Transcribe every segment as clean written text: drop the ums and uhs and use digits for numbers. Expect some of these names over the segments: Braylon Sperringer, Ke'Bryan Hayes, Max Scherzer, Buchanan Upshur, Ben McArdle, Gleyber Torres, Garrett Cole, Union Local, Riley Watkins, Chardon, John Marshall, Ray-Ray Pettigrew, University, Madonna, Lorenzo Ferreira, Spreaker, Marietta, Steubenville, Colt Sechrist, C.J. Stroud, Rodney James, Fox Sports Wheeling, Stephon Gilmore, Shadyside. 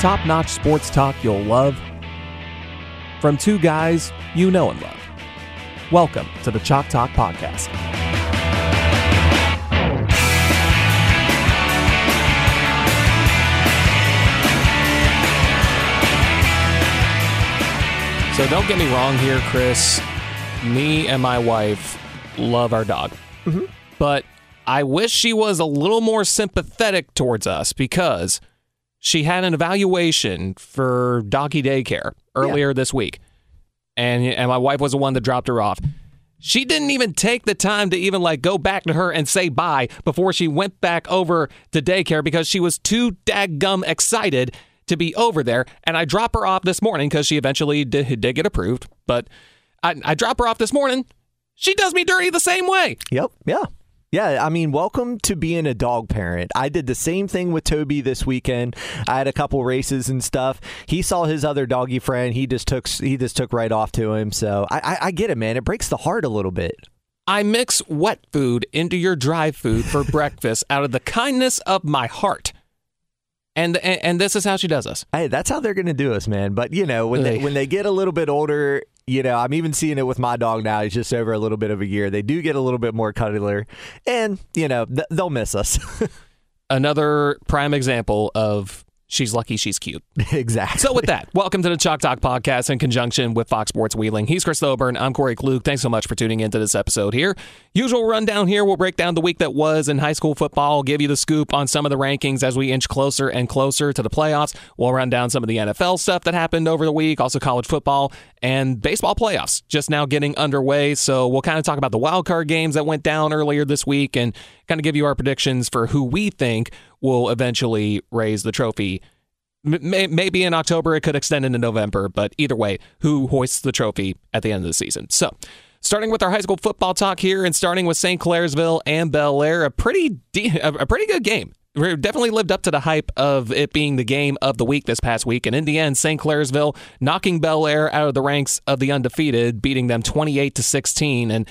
Top-notch sports talk you'll love. From two guys you know and love. Welcome to the Chalk Talk Podcast. So don't get me wrong here, Chris. Me and my wife love our dog. Mm-hmm. But I wish she was a little more sympathetic towards us because she had an evaluation for doggy daycare earlier this week, and my wife was the one that dropped her off. She didn't even take the time to even go back to her and say bye before she went back over to daycare because she was too dadgum excited to be over there. And I drop her off this morning because she eventually did get approved. But I drop her off this morning. She does me dirty the same way. Yep. Yeah. Yeah, I mean, welcome to being a dog parent. I did the same thing with Toby this weekend. I had a couple races and stuff. He saw his other doggy friend. He just took right off to him. So I get it, man. It breaks the heart a little bit. I mix wet food into your dry food for breakfast out of the kindness of my heart. And this is how she does us. Hey, that's how they're going to do us, man. But, you know, when they get a little bit older, you know, I'm even seeing it with my dog now. He's just over a little bit of a year. They do get a little bit more cuddler, and, you know, they'll miss us. Another prime example of she's lucky she's cute. Exactly. So with that, welcome to the Chalk Talk Podcast in conjunction with Fox Sports Wheeling. He's Chris Thoburn. I'm Corey Klug. Thanks so much for tuning into this episode here. Usual rundown here. We'll break down the week that was in high school football, give you the scoop on some of the rankings as we inch closer and closer to the playoffs. We'll run down some of the NFL stuff that happened over the week, also college football and baseball playoffs just now getting underway. So we'll kind of talk about the wild card games that went down earlier this week and kind of give you our predictions for who we think will eventually raise the trophy. Maybe in October, it could extend into November, but either way, who hoists the trophy at the end of the season. So, starting with our high school football talk here and starting with St. Clairsville and Bellaire, a pretty good game. Definitely lived up to the hype of it being the game of the week this past week. And in the end, St. Clairsville knocking Bellaire out of the ranks of the undefeated, beating them 28-16. And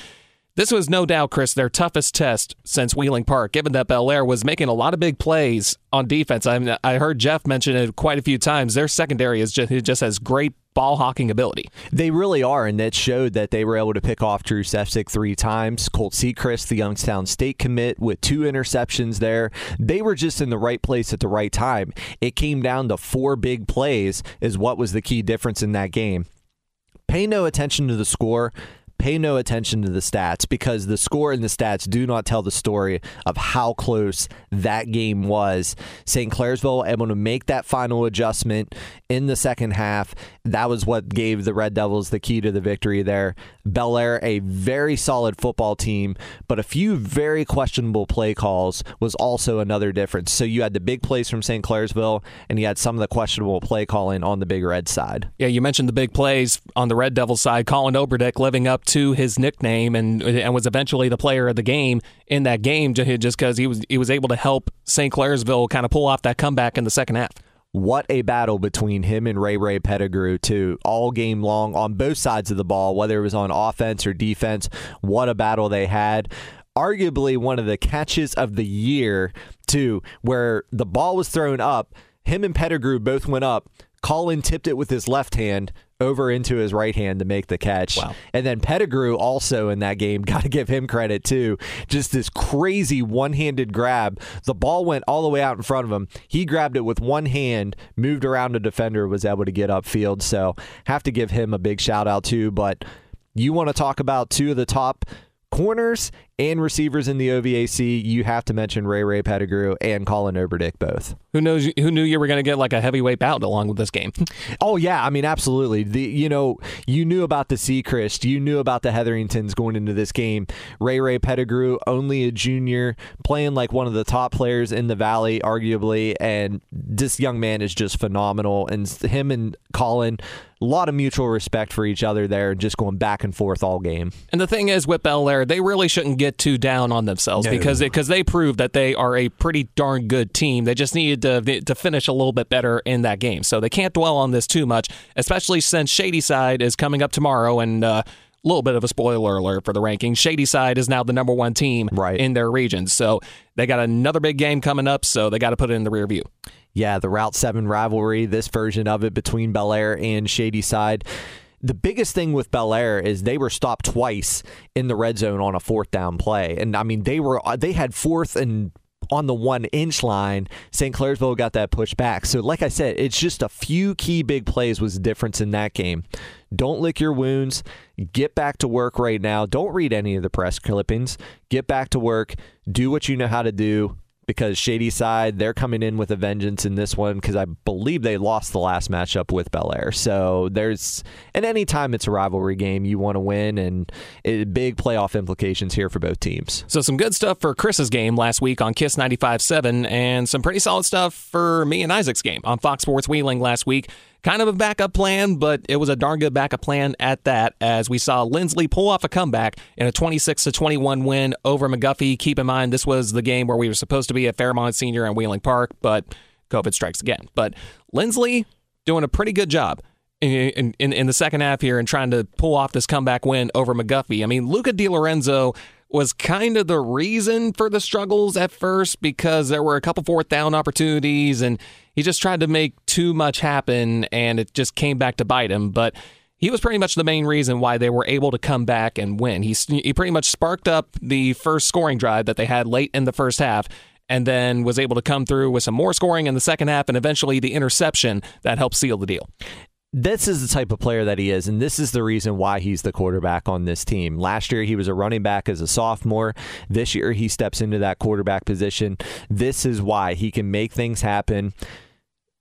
this was no doubt, Chris, their toughest test since Wheeling Park, given that Bellaire was making a lot of big plays on defense. I mean, I heard Jeff mention it quite a few times. Their secondary just has great ball hawking ability. They really are, and that showed that they were able to pick off Drew Sefcik 3 times. Colt Sechrist, the Youngstown State commit, with 2 interceptions there. They were just in the right place at the right time. It came down to 4 big plays is what was the key difference in that game. Pay no attention to the score. Pay no attention to the stats because the score and the stats do not tell the story of how close that game was. St. Clairsville able to make that final adjustment in the second half. That was what gave the Red Devils the key to the victory there. Bellaire, a very solid football team, but a few very questionable play calls was also another difference. So you had the big plays from St. Clairsville, and you had some of the questionable play calling on the Big Red side. Yeah, you mentioned the big plays on the Red Devils side. Colin Oberdeck living up to his nickname and was eventually the player of the game in that game just because he was able to help St. Clairsville kind of pull off that comeback in the second half. What a battle between him and Ray-Ray Pettigrew, too, all game long on both sides of the ball, whether it was on offense or defense. What a battle they had. Arguably one of the catches of the year, too, where the ball was thrown up. Him and Pettigrew both went up. Colin tipped it with his left hand. over into his right hand to make the catch. Wow. And then Pettigrew also in that game, got to give him credit too. Just this crazy one-handed grab. The ball went all the way out in front of him. He grabbed it with one hand, moved around a defender, was able to get upfield. So have to give him a big shout out too. But you want to talk about two of the top corners and receivers in the OVAC, you have to mention Ray-Ray Pettigrew and Colin Oberdick both. Who knew you were going to get like a heavyweight bout along with this game? Oh, yeah. I mean, absolutely. You knew about the Seacrest. You knew about the Hetheringtons going into this game. Ray-Ray Pettigrew, only a junior, playing like one of the top players in the Valley, arguably. And this young man is just phenomenal. And him and Colin, a lot of mutual respect for each other there, just going back and forth all game. And the thing is, with Bellaire, they really shouldn't get too down on themselves because they proved that they are a pretty darn good team. They just needed to finish a little bit better in that game. So they can't dwell on this too much, especially since Shadyside is coming up tomorrow. And a little bit of a spoiler alert for the rankings, Shadyside is now the number one team in their region. So they got another big game coming up, so they got to put it in the rear view. Yeah, the Route 7 rivalry, this version of it between Bellaire and Shadyside. The biggest thing with Bellaire is they were stopped twice in the red zone on a fourth down play. And, I mean, they had fourth and on the one-inch line. St. Clairsville got that push back. So, like I said, it's just a few key big plays was the difference in that game. Don't lick your wounds. Get back to work right now. Don't read any of the press clippings. Get back to work. Do what you know how to do. Because Shadyside, they're coming in with a vengeance in this one because I believe they lost the last matchup with Bellaire. So there's, and anytime it's a rivalry game, you want to win, and big playoff implications here for both teams. So some good stuff for Chris's game last week on KISS 95.7, and some pretty solid stuff for me and Isaac's game on Fox Sports Wheeling last week. Kind of a backup plan, but it was a darn good backup plan at that, as we saw Linsly pull off a comeback in a 26-21 win over McGuffey. Keep in mind, this was the game where we were supposed to be at Fairmont Senior in Wheeling Park, but COVID strikes again. But Linsly doing a pretty good job in the second half here and trying to pull off this comeback win over McGuffey. I mean, Luca DiLorenzo was kind of the reason for the struggles at first because there were a couple fourth down opportunities and he just tried to make too much happen and it just came back to bite him. But he was pretty much the main reason why they were able to come back and win. He pretty much sparked up the first scoring drive that they had late in the first half and then was able to come through with some more scoring in the second half and eventually the interception that helped seal the deal. This is the type of player that he is, and this is the reason why he's the quarterback on this team. Last year, he was a running back as a sophomore. This year, he steps into that quarterback position. This is why he can make things happen.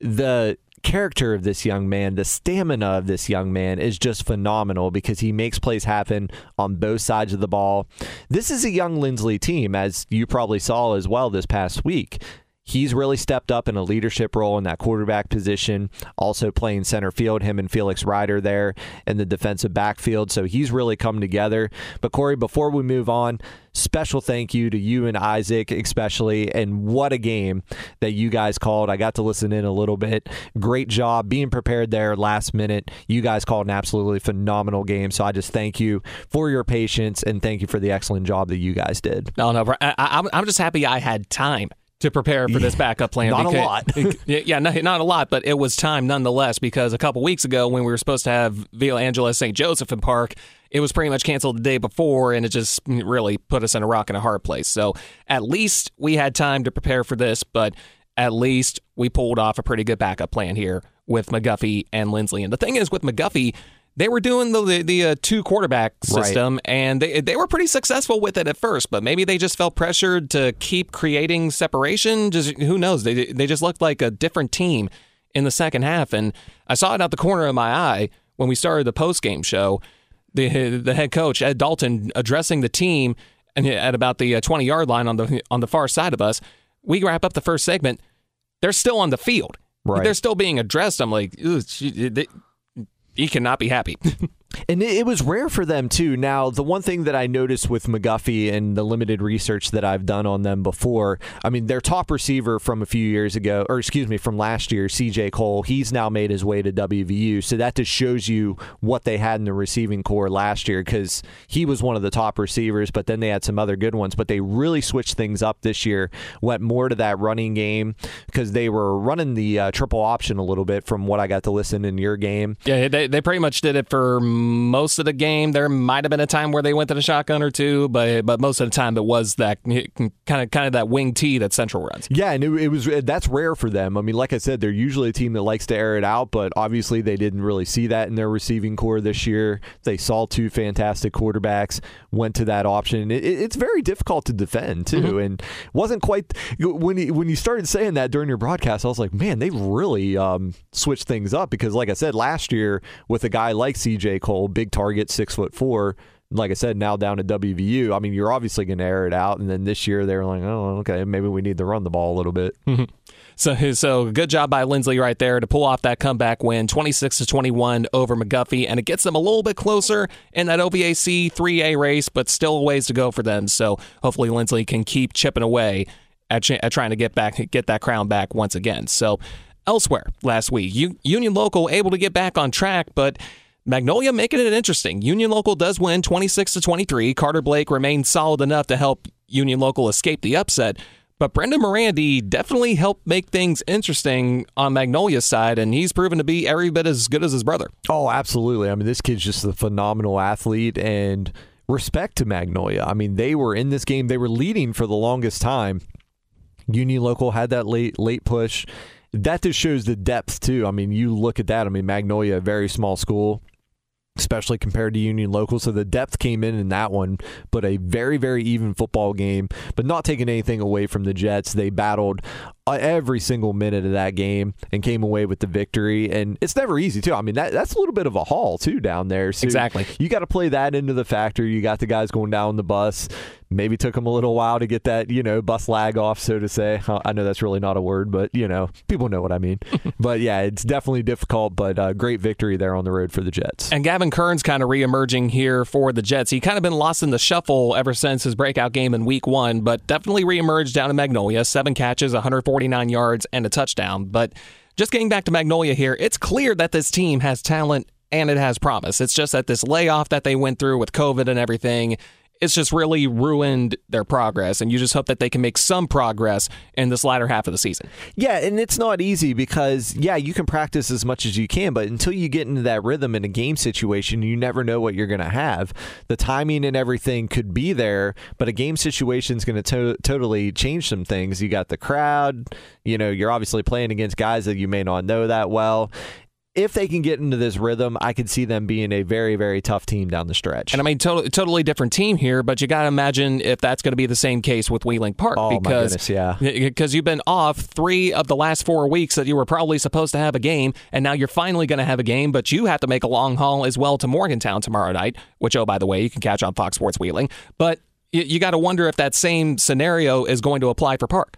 The character of this young man, the stamina of this young man is just phenomenal because he makes plays happen on both sides of the ball. This is a young Linsly team, as you probably saw as well this past week. He's really stepped up in a leadership role in that quarterback position, also playing center field, him and Felix Ryder there in the defensive backfield. So he's really come together. But Corey, before we move on, special thank you to you and Isaac especially, and what a game that you guys called. I got to listen in a little bit. Great job being prepared there last minute. You guys called an absolutely phenomenal game, so I just thank you for your patience and thank you for the excellent job that you guys did. No, I'm just happy I had time to prepare for this backup plan. Not a lot. not a lot, but it was time nonetheless, because a couple weeks ago when we were supposed to have Villa Angela St. Joseph in Park, it was pretty much canceled the day before, and it just really put us in a rock and a hard place. So at least we had time to prepare for this, but at least we pulled off a pretty good backup plan here with McGuffey and Linsly. And the thing is with McGuffey, they were doing the two quarterback system, and they were pretty successful with it at first, but maybe they just felt pressured to keep creating separation. Just who knows? They just looked like a different team in the second half, and I saw it out the corner of my eye when we started the post-game show. The head coach, Ed Dalton, addressing the team and at about the 20-yard line on the far side of us. We wrap up the first segment. They're still on the field. Right. They're still being addressed. I'm like, he cannot be happy. And it was rare for them, too. Now, the one thing that I noticed with McGuffey and the limited research that I've done on them before, I mean, their top receiver from a few years ago, or excuse me, from last year, C.J. Cole, he's now made his way to WVU. So that just shows you what they had in the receiving core last year, because he was one of the top receivers, but then they had some other good ones. But they really switched things up this year, went more to that running game, because they were running the triple option a little bit from what I got to listen in your game. Yeah, they pretty much did it for most of the game. There might have been a time where they went to the shotgun or two, but most of the time it was that kind of that wing T that Central runs. Yeah, and it was, that's rare for them. I mean, like I said, they're usually a team that likes to air it out, but obviously they didn't really see that in their receiving core this year. They saw two fantastic quarterbacks, went to that option. It's very difficult to defend too, mm-hmm. and wasn't quite when you started saying that during your broadcast, I was like, man, they really switched things up, because like I said, last year with a guy like CJ Cole, big target, 6'4", like I said, now down at WVU, I mean, you're obviously going to air it out. And then this year they were like, oh, okay, maybe we need to run the ball a little bit. Mm-hmm. So good job by Linsly right there to pull off that comeback win, 26-21 over McGuffey, and it gets them a little bit closer in that OVAC 3A race, but still a ways to go for them. So hopefully Linsly can keep chipping away at trying to get that crown back once again. So elsewhere last week, Union Local able to get back on track, but Magnolia making it interesting. Union Local does win 26-23. Carter Blake remained solid enough to help Union Local escape the upset. But Brendan Morandi definitely helped make things interesting on Magnolia's side, and he's proven to be every bit as good as his brother. Oh, absolutely. I mean, this kid's just a phenomenal athlete, and respect to Magnolia. I mean, they were in this game. They were leading for the longest time. Union Local had that late push. That just shows the depth, too. I mean, you look at that. I mean, Magnolia, a very small school, especially compared to Union Local. So the depth came in that one, but a very, very even football game, but not taking anything away from the Jets. They battled every single minute of that game and came away with the victory. And it's never easy, too. I mean, that's a little bit of a haul, too, down there. So exactly. You got to play that into the factor. You got the guys going down the bus. Maybe took them a little while to get that, bus lag off, so to say. I know that's really not a word, but, people know what I mean. But, yeah, it's definitely difficult, but great victory there on the road for the Jets. And Gavin Kern's kind of reemerging here for the Jets. He kind of been lost in the shuffle ever since his breakout game in week one, but definitely reemerged down in Magnolia. 7 catches, 149 yards, and a touchdown. But just getting back to Magnolia here, it's clear that this team has talent and it has promise. It's just that this layoff that they went through with COVID and everything, it's just really ruined their progress, and you just hope that they can make some progress in this latter half of the season. Yeah, and it's not easy because, you can practice as much as you can, but until you get into that rhythm in a game situation, you never know what you're going to have. The timing and everything could be there, but a game situation is going to totally change some things. You got the crowd, you're obviously playing against guys that you may not know that well. If they can get into this rhythm, I could see them being a very, very tough team down the stretch. And I mean, totally different team here, but you got to imagine if that's going to be the same case with Wheeling Park. Oh, because, my goodness, yeah. Because you've been off 3 of the last 4 weeks that you were probably supposed to have a game, and now you're finally going to have a game, but you have to make a long haul as well to Morgantown tomorrow night, which, oh, by the way, you can catch on Fox Sports Wheeling. But you got to wonder if that same scenario is going to apply for Park.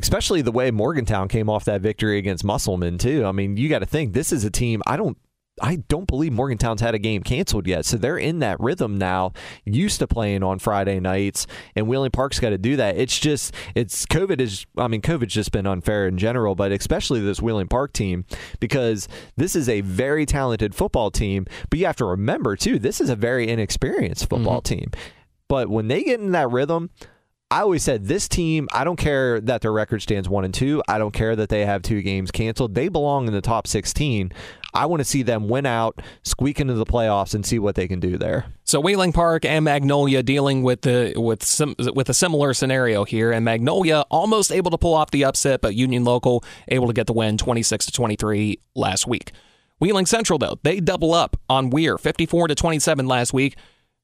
Especially the way Morgantown came off that victory against Musselman, too. I mean, you got to think, this is a team, I don't believe Morgantown's had a game canceled yet. So they're in that rhythm now, used to playing on Friday nights, and Wheeling Park's got to do that. It's just, COVID's just been unfair in general, but especially this Wheeling Park team, because this is a very talented football team, but you have to remember, too, this is a very inexperienced football mm-hmm. team. But when they get in that rhythm, I always said this team, I don't care that their record stands 1-2. I don't care that they have 2 games canceled. They belong in the top 16. I want to see them win out, squeak into the playoffs, and see what they can do there. So Wheeling Park and Magnolia dealing with a similar scenario here, and Magnolia almost able to pull off the upset, but Union Local able to get the win 26-23 last week. Wheeling Central, though, they double up on Weir 54-27 last week.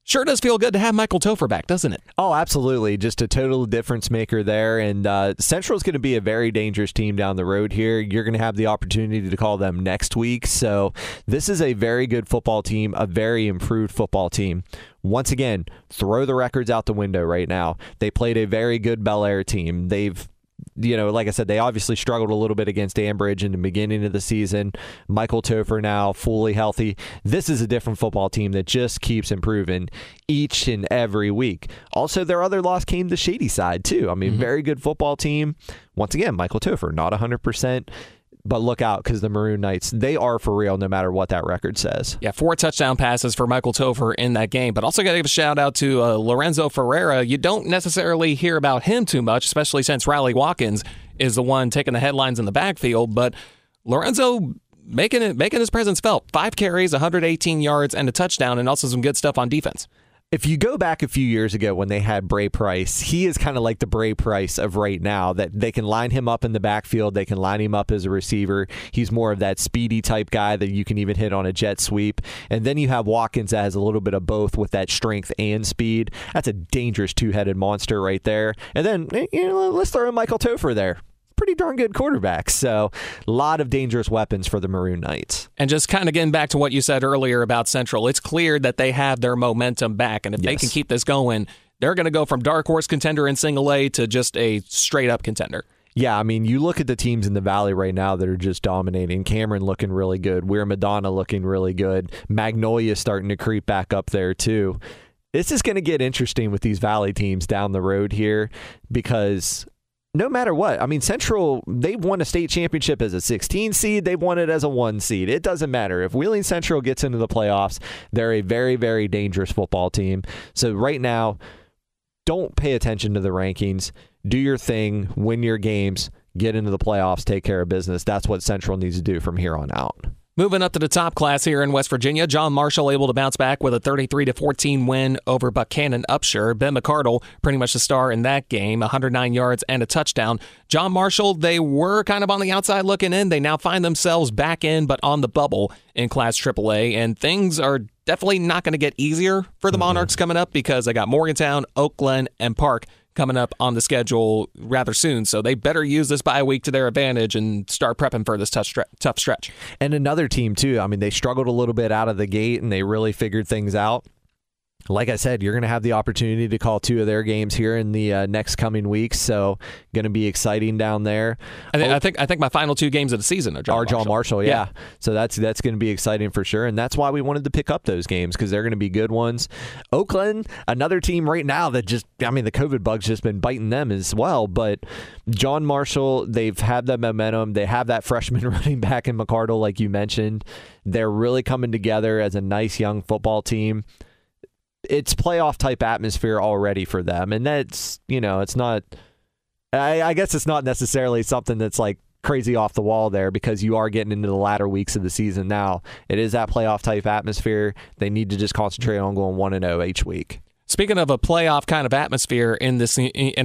Sure does feel good to have Michael Tofer back, doesn't it? Oh, absolutely. Just a total difference maker there. And Central's going to be a very dangerous team down the road here. You're going to have the opportunity to call them next week. So this is a very good football team, a very improved football team. Once again, throw the records out the window right now. They played a very good Bellaire team. They've you know, like I said, they obviously struggled a little bit against Ambridge in the beginning of the season. Michael Tofer now fully healthy. This is a different football team that just keeps improving each and every week. Also, their other loss came to Shadyside, too. I mean, very good football team. Once again, Michael Tofer, not 100%. But look out, because the Maroon Knights, they are for real no matter what that record says. Yeah, 4 touchdown passes for Michael Tofer in that game. But also got to give a shout-out to Lorenzo Ferreira. You don't necessarily hear about him too much, especially since Riley Watkins is the one taking the headlines in the backfield. But Lorenzo making his presence felt. 5 carries, 118 yards, and a touchdown, and also some good stuff on defense. If you go back a few years ago when they had Bray Price, he is kind of like the Bray Price of right now, that they can line him up in the backfield. They can line him up as a receiver. He's more of that speedy type guy that you can even hit on a jet sweep. And then you have Watkins that has a little bit of both with that strength and speed. That's a dangerous two-headed monster right there. And then, you know, let's throw in Michael Tofer there. Pretty darn good quarterback. So a lot of dangerous weapons for the Maroon Knights. And just kind of getting back to what you said earlier about Central, it's clear that they have their momentum back. And if they can keep this going, they're going to go from dark horse contender in single A to just a straight up contender. Yeah, I mean, you look at the teams in the Valley right now that are just dominating. Cameron looking really good. We're Madonna looking really good. Magnolia starting to creep back up there too. This is going to get interesting with these Valley teams down the road here because no matter what, I mean, Central, they won a state championship as a 16 seed. They won it as a 1 seed. It doesn't matter. If Wheeling Central gets into the playoffs, they're a very, very dangerous football team. So right now, don't pay attention to the rankings. Do your thing. Win your games. Get into the playoffs. Take care of business. That's what Central needs to do from here on out. Moving up to the top class here in West Virginia, John Marshall able to bounce back with a 33-14 win over Buchanan Upshur. Ben McArdle, pretty much the star in that game, 109 yards and a touchdown. John Marshall, they were kind of on the outside looking in. They now find themselves back in, but on the bubble in Class AAA, and things are definitely not going to get easier for the Monarchs coming up because they got Morgantown, Oakland, and Park coming up on the schedule rather soon. So they better use this bye week to their advantage and start prepping for this tough stretch. And another team, too. I mean, they struggled a little bit out of the gate, and they really figured things out. Like I said, you're going to have the opportunity to call 2 of their games here in the next coming weeks, so going to be exciting down there. I think my final 2 games of the season are John Marshall. Yeah. So that's going to be exciting for sure, and that's why we wanted to pick up those games, because they're going to be good ones. Oakland, another team right now that just, I mean, the COVID bug's just been biting them as well, but John Marshall, they've had that momentum. They have that freshman running back in McArdle, like you mentioned. They're really coming together as a nice young football team. It's playoff type atmosphere already for them. And that's, you know, it's not, I guess it's not necessarily something that's like crazy off the wall there, because you are getting into the latter weeks of the season now. It is that playoff type atmosphere. They need to just concentrate on going 1-0 each week. Speaking of a playoff kind of atmosphere in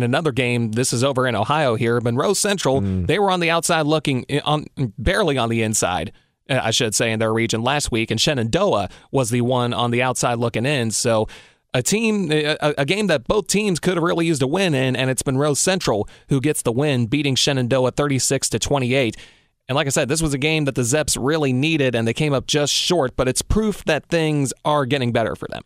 another game, this is over in Ohio here. Monroe Central, they were on the outside looking on, barely on the inside, I should say, in their region last week, and Shenandoah was the one on the outside looking in. So a game that both teams could have really used a win in, and it's Monroe Central who gets the win, beating Shenandoah 36-28. And like I said, this was a game that the Zeps really needed, and they came up just short, but it's proof that things are getting better for them.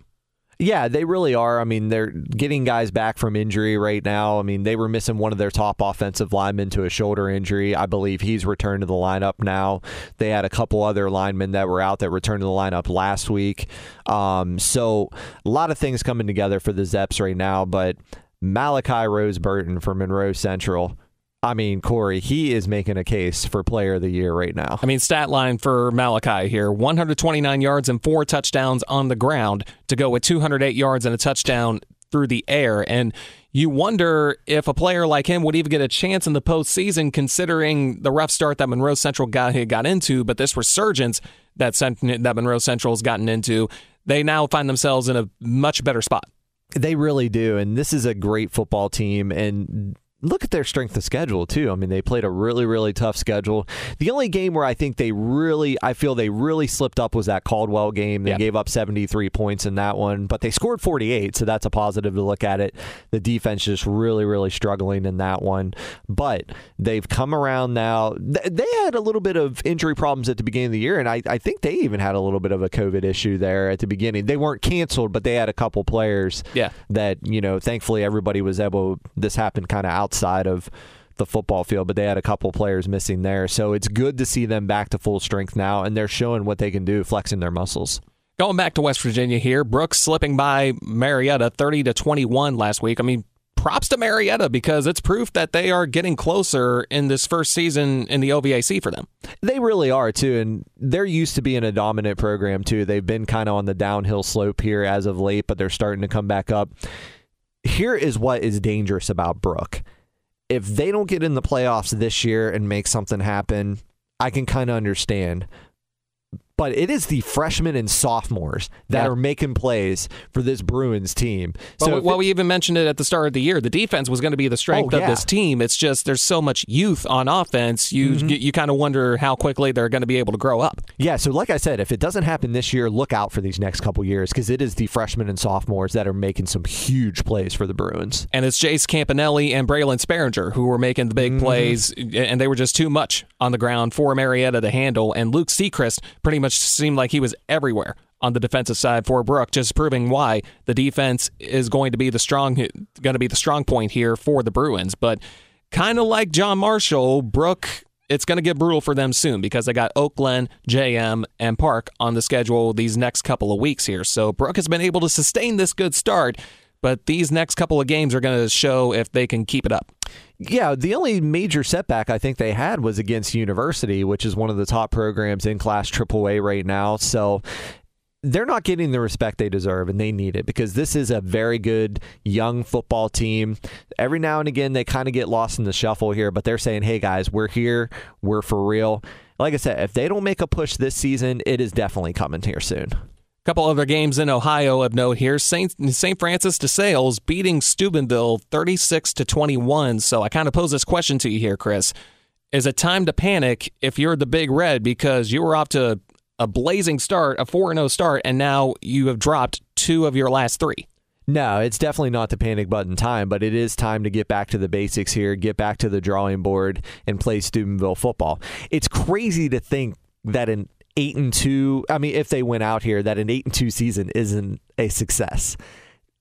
Yeah, they really are. I mean, they're getting guys back from injury right now. I mean, they were missing one of their top offensive linemen to a shoulder injury. I believe he's returned to the lineup now. They had a couple other linemen that were out that returned to the lineup last week. So a lot of things coming together for the Zeps right now. But Malachi Rose Burton for Monroe Central, I mean, Corey, he is making a case for player of the year right now. I mean, stat line for Malachi here, 129 yards and 4 touchdowns on the ground to go with 208 yards and a touchdown through the air. And you wonder if a player like him would even get a chance in the postseason, considering the rough start that Monroe Central got into, but this resurgence that Monroe Central's gotten into, they now find themselves in a much better spot. They really do, and this is a great football team, and look at their strength of schedule, too. I mean, they played a really, really tough schedule. The only game where I feel they really slipped up was that Caldwell game. They gave up 73 points in that one, but they scored 48, so that's a positive to look at it. The defense just really, really struggling in that one, but they've come around now. They had a little bit of injury problems at the beginning of the year, and I think they even had a little bit of a COVID issue there at the beginning. They weren't canceled, but they had a couple players that, you know, thankfully everybody was able, this happened kind of outside of the football field, but they had a couple players missing there. So it's good to see them back to full strength now, and they're showing what they can do, flexing their muscles. Going back to West Virginia here, Brooke slipping by Marietta 30-21 last week. I mean, props to Marietta, because it's proof that they are getting closer in this first season in the OVAC for them. They really are, too, and they're used to being a dominant program, too. They've been kind of on the downhill slope here as of late, but they're starting to come back up. Here is what is dangerous about Brooke. If they don't get in the playoffs this year and make something happen, I can kind of understand. But it is the freshmen and sophomores that are making plays for this Bruins team. So we even mentioned it at the start of the year. The defense was going to be the strength of this team. It's just there's so much youth on offense. You kind of wonder how quickly they're going to be able to grow up. Yeah, so like I said, if it doesn't happen this year, look out for these next couple years, because it is the freshmen and sophomores that are making some huge plays for the Bruins. And it's Jace Campanelli and Braylon Sperringer who were making the big plays, and they were just too much on the ground for Marietta to handle. And Luke Sechrist pretty much seemed like he was everywhere on the defensive side for Brooke, just proving why the defense is going to be the strong point here for the Bruins. But kind of like John Marshall, Brooke, it's going to get brutal for them soon, because they got Oakland, JM, and Park on the schedule these next couple of weeks here. So Brooke has been able to sustain this good start, but these next couple of games are going to show if they can keep it up. Yeah, the only major setback I think they had was against University, which is one of the top programs in Class AAA right now. So they're not getting the respect they deserve, and they need it, because this is a very good young football team. Every now and again, they kind of get lost in the shuffle here, but they're saying, hey, guys, we're here. We're for real. Like I said, if they don't make a push this season, it is definitely coming here soon. Couple other games in Ohio of note here. St. Francis de Sales beating Steubenville 36-21. So I kind of pose this question to you here, Chris. Is it time to panic if you're the Big Red, because you were off to a blazing start, a 4-0 start, and now you have dropped two of your last three? No, it's definitely not the panic button time, but it is time to get back to the basics here, get back to the drawing board, and play Steubenville football. It's crazy to think that an 8-2, I mean, if they went out here, that an 8-2 season isn't a success.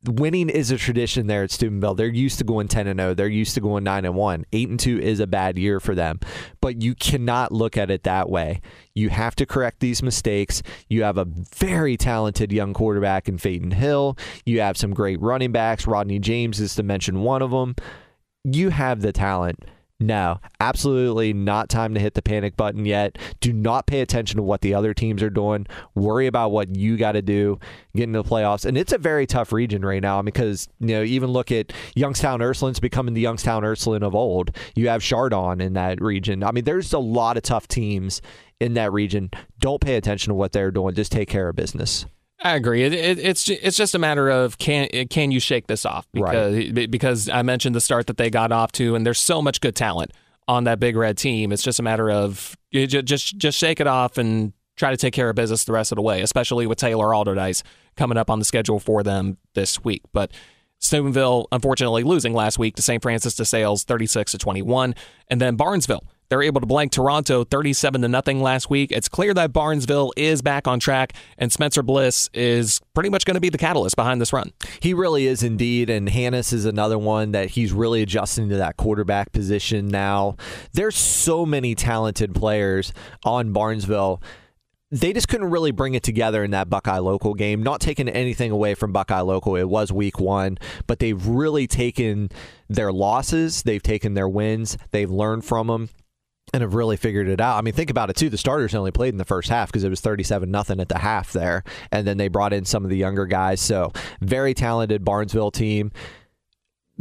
Winning is a tradition there at Steubenville. They're used to going 10-0. They're used to going 9-1. 8-2 is a bad year for them, but you cannot look at it that way. You have to correct these mistakes. You have a very talented young quarterback in Peyton Hill. You have some great running backs. Rodney James is to mention one of them. You have the talent. No, absolutely not time to hit the panic button yet. Do not pay attention to what the other teams are doing. Worry about what you got to do, get into the playoffs. And it's a very tough region right now, because, you know, even look at Youngstown Ursulines becoming the Youngstown Ursuline of old. You have Chardon in that region. I mean, there's a lot of tough teams in that region. Don't pay attention to what they're doing. Just take care of business. I agree. It's just a matter of can you shake this off? Because I mentioned the start that they got off to, and there's so much good talent on that Big Red team. It's just a matter of just shake it off and try to take care of business the rest of the way, especially with Taylor Alderdice coming up on the schedule for them this week. But Steubenville, unfortunately, losing last week to St. Francis de Sales 36-21, and then Barnesville. They're able to blank Toronto 37-0 last week. It's clear that Barnesville is back on track, and Spencer Bliss is pretty much going to be the catalyst behind this run. He really is indeed, and Hannes is another one that he's really adjusting to that quarterback position now. There's so many talented players on Barnesville. They just couldn't really bring it together in that Buckeye Local game. Not taking anything away from Buckeye Local. It was week one, but they've really taken their losses. They've taken their wins. They've learned from them. And have really figured it out. I mean, think about it, too. The starters only played in the first half because it was 37-0 at the half there. And then they brought in some of the younger guys. So very talented Barnesville team.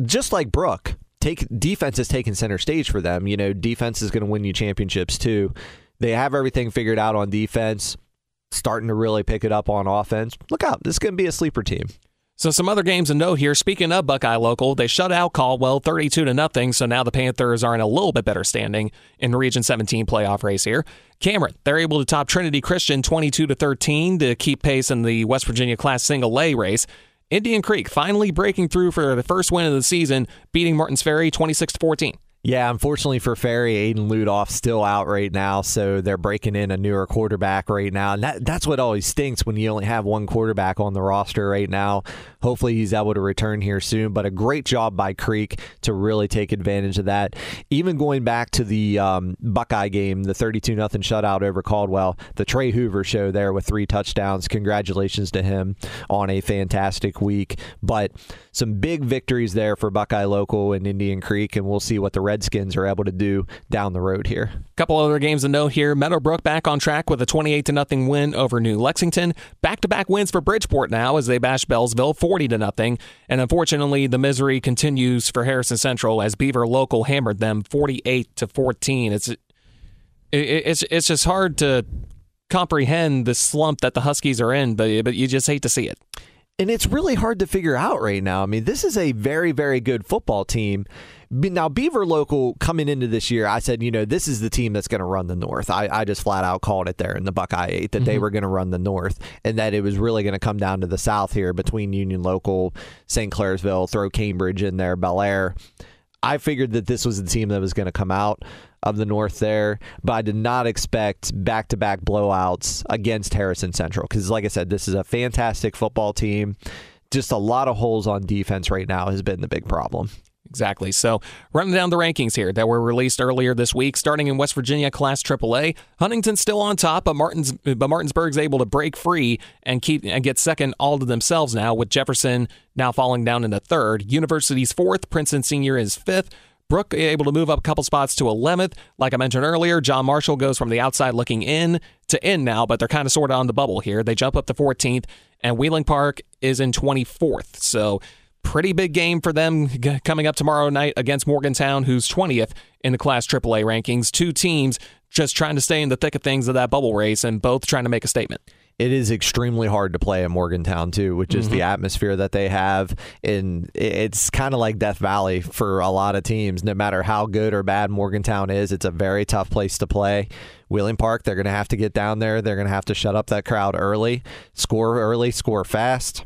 Just like Brooke, defense has taken center stage for them. You know, defense is going to win you championships, too. They have everything figured out on defense, starting to really pick it up on offense. Look out. This is going to be a sleeper team. So some other games to note here. Speaking of Buckeye Local, they shut out Caldwell 32-0. So now the Panthers are in a little bit better standing in the Region 17 playoff race here. Cameron, they're able to top Trinity Christian 22-13 to keep pace in the West Virginia Class Single A race. Indian Creek finally breaking through for the first win of the season, beating Martins Ferry 26-14. Yeah, unfortunately for Ferry, Aiden Ludoff still out right now, so they're breaking in a newer quarterback right now. And that's what always stinks when you only have one quarterback on the roster right now. Hopefully he's able to return here soon, but a great job by Creek to really take advantage of that. Even going back to the Buckeye game, the 32-0 shutout over Caldwell, the Trey Hoover show there with 3 touchdowns. Congratulations to him on a fantastic week. But some big victories there for Buckeye Local and Indian Creek, and we'll see what the Redskins are able to do down the road here. A couple other games to note here. Meadowbrook back on track with a 28-0 win over New Lexington. Back-to-back wins for Bridgeport now as they bash Bellsville 40-0. And unfortunately, the misery continues for Harrison Central as Beaver Local hammered them 48-14. It's just hard to comprehend the slump that the Huskies are in, but you just hate to see it. And it's really hard to figure out right now. I mean, this is a very, very good football team. Now, Beaver Local coming into this year, I said, you know, this is the team that's going to run the North. I just flat out called it there in the Buckeye 8 that they were going to run the North and that it was really going to come down to the South here between Union Local, St. Clairsville, throw Cambridge in there, Bellaire. I figured that this was the team that was going to come out of the North there, but I did not expect back-to-back blowouts against Harrison Central because, like I said, this is a fantastic football team. Just a lot of holes on defense right now has been the big problem. Exactly. So running down the rankings here that were released earlier this week, starting in West Virginia Class AAA, Huntington's still on top, but Martinsburg's able to break free and get second all to themselves now, with Jefferson now falling down into third. University's fourth, Princeton Senior is fifth. Brooke able to move up a couple spots to 11th. Like I mentioned earlier, John Marshall goes from the outside looking in to in now, but they're kind of sort of on the bubble here. They jump up to 14th, and Wheeling Park is in 24th. So pretty big game for them coming up tomorrow night against Morgantown, who's 20th in the Class AAA rankings. Two teams just trying to stay in the thick of things of that bubble race and both trying to make a statement. It is extremely hard to play in Morgantown, too, which is the atmosphere that they have. And it's kind of like Death Valley for a lot of teams. No matter how good or bad Morgantown is, it's a very tough place to play. Wheeling Park, they're going to have to get down there. They're going to have to shut up that crowd early, score fast.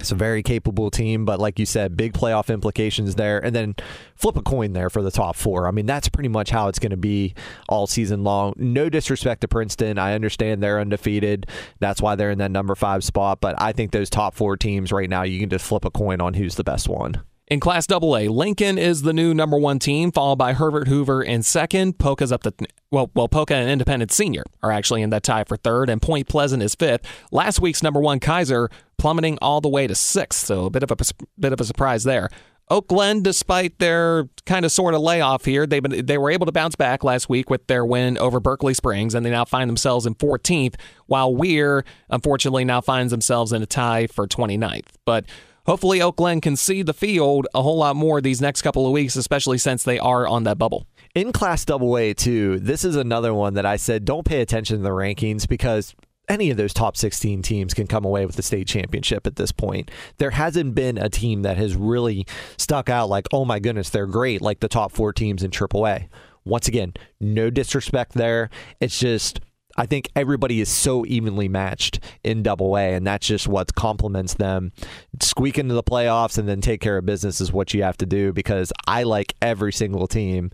It's a very capable team, but like you said, big playoff implications there. And then flip a coin there for the top four. I mean, that's pretty much how it's going to be all season long. No disrespect to Princeton. I understand they're undefeated. That's why they're in that number 5 spot. But I think those top 4 teams right now, you can just flip a coin on who's the best one. In Class AA, Lincoln is the new number 1 team, followed by Herbert Hoover in second. Polka's up to, well, Polka and Independent Senior are actually in that tie for third, and Point Pleasant is fifth. Last week's number 1 Kaiser plummeting all the way to sixth, so a bit of a surprise there. Oakland, despite their kind of sort of layoff here, they were able to bounce back last week with their win over Berkeley Springs, and they now find themselves in 14th, while Weir, unfortunately, now finds themselves in a tie for 29th. But hopefully Oakland can see the field a whole lot more these next couple of weeks, especially since they are on that bubble. In Class AA, too, this is another one that I said don't pay attention to the rankings because any of those top 16 teams can come away with the state championship at this point. There hasn't been a team that has really stuck out like, oh my goodness, they're great, like the top 4 teams in AAA. Once again, no disrespect there. It's just, I think everybody is so evenly matched in Double A, and that's just what complements them. Squeak into the playoffs and then take care of business is what you have to do, because I like every single team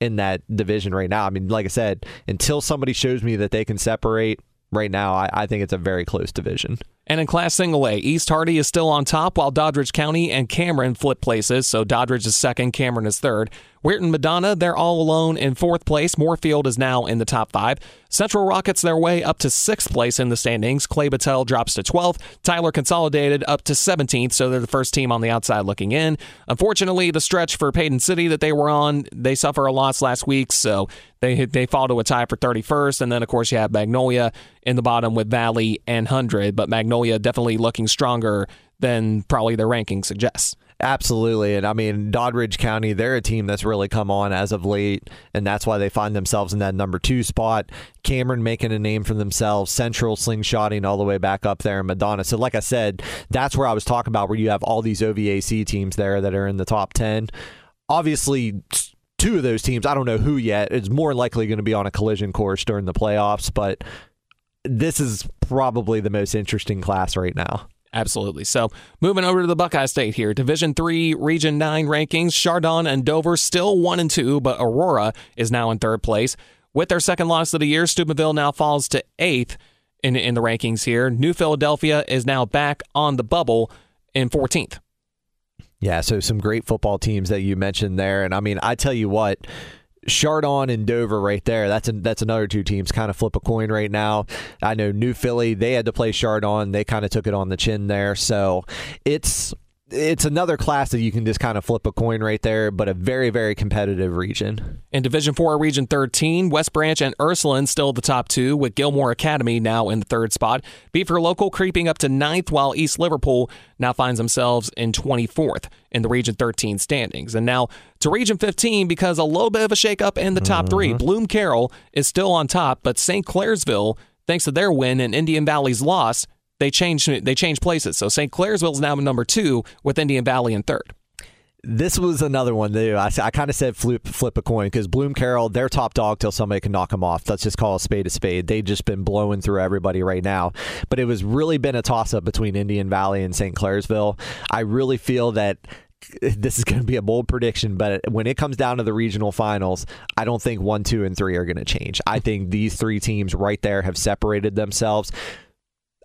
in that division right now. I mean, like I said, until somebody shows me that they can separate right now, I think it's a very close division. And in Class Single A, East Hardy is still on top, while Doddridge County and Cameron flip places. So Doddridge is second, Cameron is third. Weirton Madonna, they're all alone in fourth place. Moorfield is now in the top 5. Central rockets their way up to sixth place in the standings. Clay Battelle drops to 12th. Tyler Consolidated up to 17th, so they're the first team on the outside looking in. Unfortunately, the stretch for Payton City that they were on, they suffer a loss last week, so they fall to a tie for 31st, and then, of course, you have Magnolia in the bottom with Valley and 100, but Magnolia definitely looking stronger than probably their ranking suggests. Absolutely, and I mean, Doddridge County, they're a team that's really come on as of late, and that's why they find themselves in that number 2 spot. Cameron making a name for themselves, Central slingshotting all the way back up there in Madonna. So like I said, that's where I was talking about, where you have all these OVAC teams there that are in the top 10. Obviously, 2 of those teams, I don't know who yet, is more likely going to be on a collision course during the playoffs, but this is probably the most interesting class right now. Absolutely. So moving over to the Buckeye State here, Division 3, Region 9 rankings. Chardon and Dover still 1 and 2, but Aurora is now in third place. With their second loss of the year, Steubenville now falls to 8th in the rankings here. New Philadelphia is now back on the bubble in 14th. Yeah, so some great football teams that you mentioned there. And, I mean, I tell you what, Chardon and Dover right there, that's another two teams kind of flip a coin right now. I know New Philly, they had to play Chardon. They kind of took it on the chin there. So it's another class that you can just kind of flip a coin right there, but a very, very competitive region. In Division 4, Region 13, West Branch and Ursuline still the top two, with Gilmore Academy now in the third spot. Beaver Local creeping up to ninth, while East Liverpool now finds themselves in 24th in the Region 13 standings. And now to Region 15, because a little bit of a shakeup in the top three. Bloom Carroll is still on top, but St. Clairsville, thanks to their win and Indian Valley's loss, They changed places. So St. Clairsville is now number 2 with Indian Valley in third. This was another one, too. I kind of said flip a coin because Bloom Carroll, they're top dog till somebody can knock them off. Let's just call a spade a spade. They've just been blowing through everybody right now. But it was really been a toss-up between Indian Valley and St. Clairsville. I really feel that this is going to be a bold prediction, but when it comes down to the regional finals, I don't think 1, 2, and 3 are going to change. I think these three teams right there have separated themselves.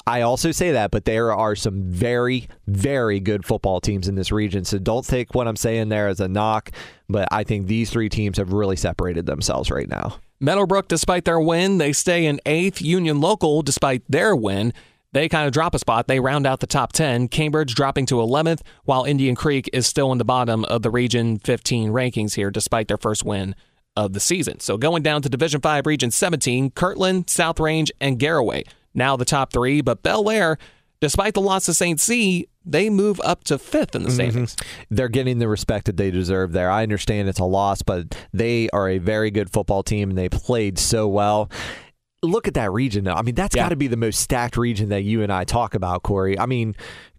I also say that, but there are some very, very good football teams in this region. So don't take what I'm saying there as a knock, but I think these three teams have really separated themselves right now. Meadowbrook, despite their win, they stay in 8th. Union Local, despite their win, they kind of drop a spot. They round out the top 10. Cambridge dropping to 11th, while Indian Creek is still in the bottom of the Region 15 rankings here, despite their first win of the season. So going down to Division 5, Region 17, Kirtland, South Range, and Garaway. Now the top three, but Bellaire, despite the loss to St. C, they move up to 5th in the standings. They're getting the respect that they deserve there. I understand it's a loss, but they are a very good football team, and they played so well. Look at that region, though. I mean, that's got to be the most stacked region that you and I talk about, Corey. I mean,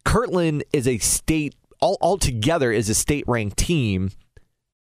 Kirtland is a state, altogether is a state-ranked team.